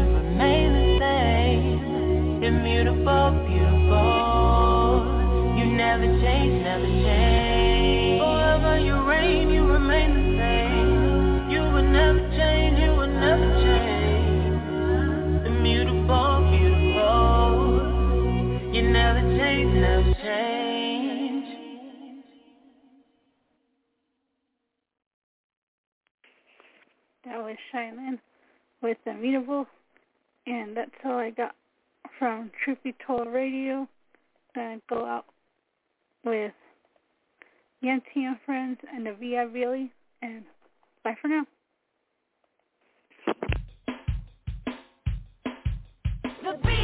remain the same. Immutable, beautiful. You never change, never change. Forever you reign, you remain the same. You will never change, you will never change. Immutable, beautiful. You never change, never change. That was Shylin with Immutable, and that's all I got from Truth Be Told Radio. Gonna go out with Yancy and Friends and the VI Really, and bye for now. The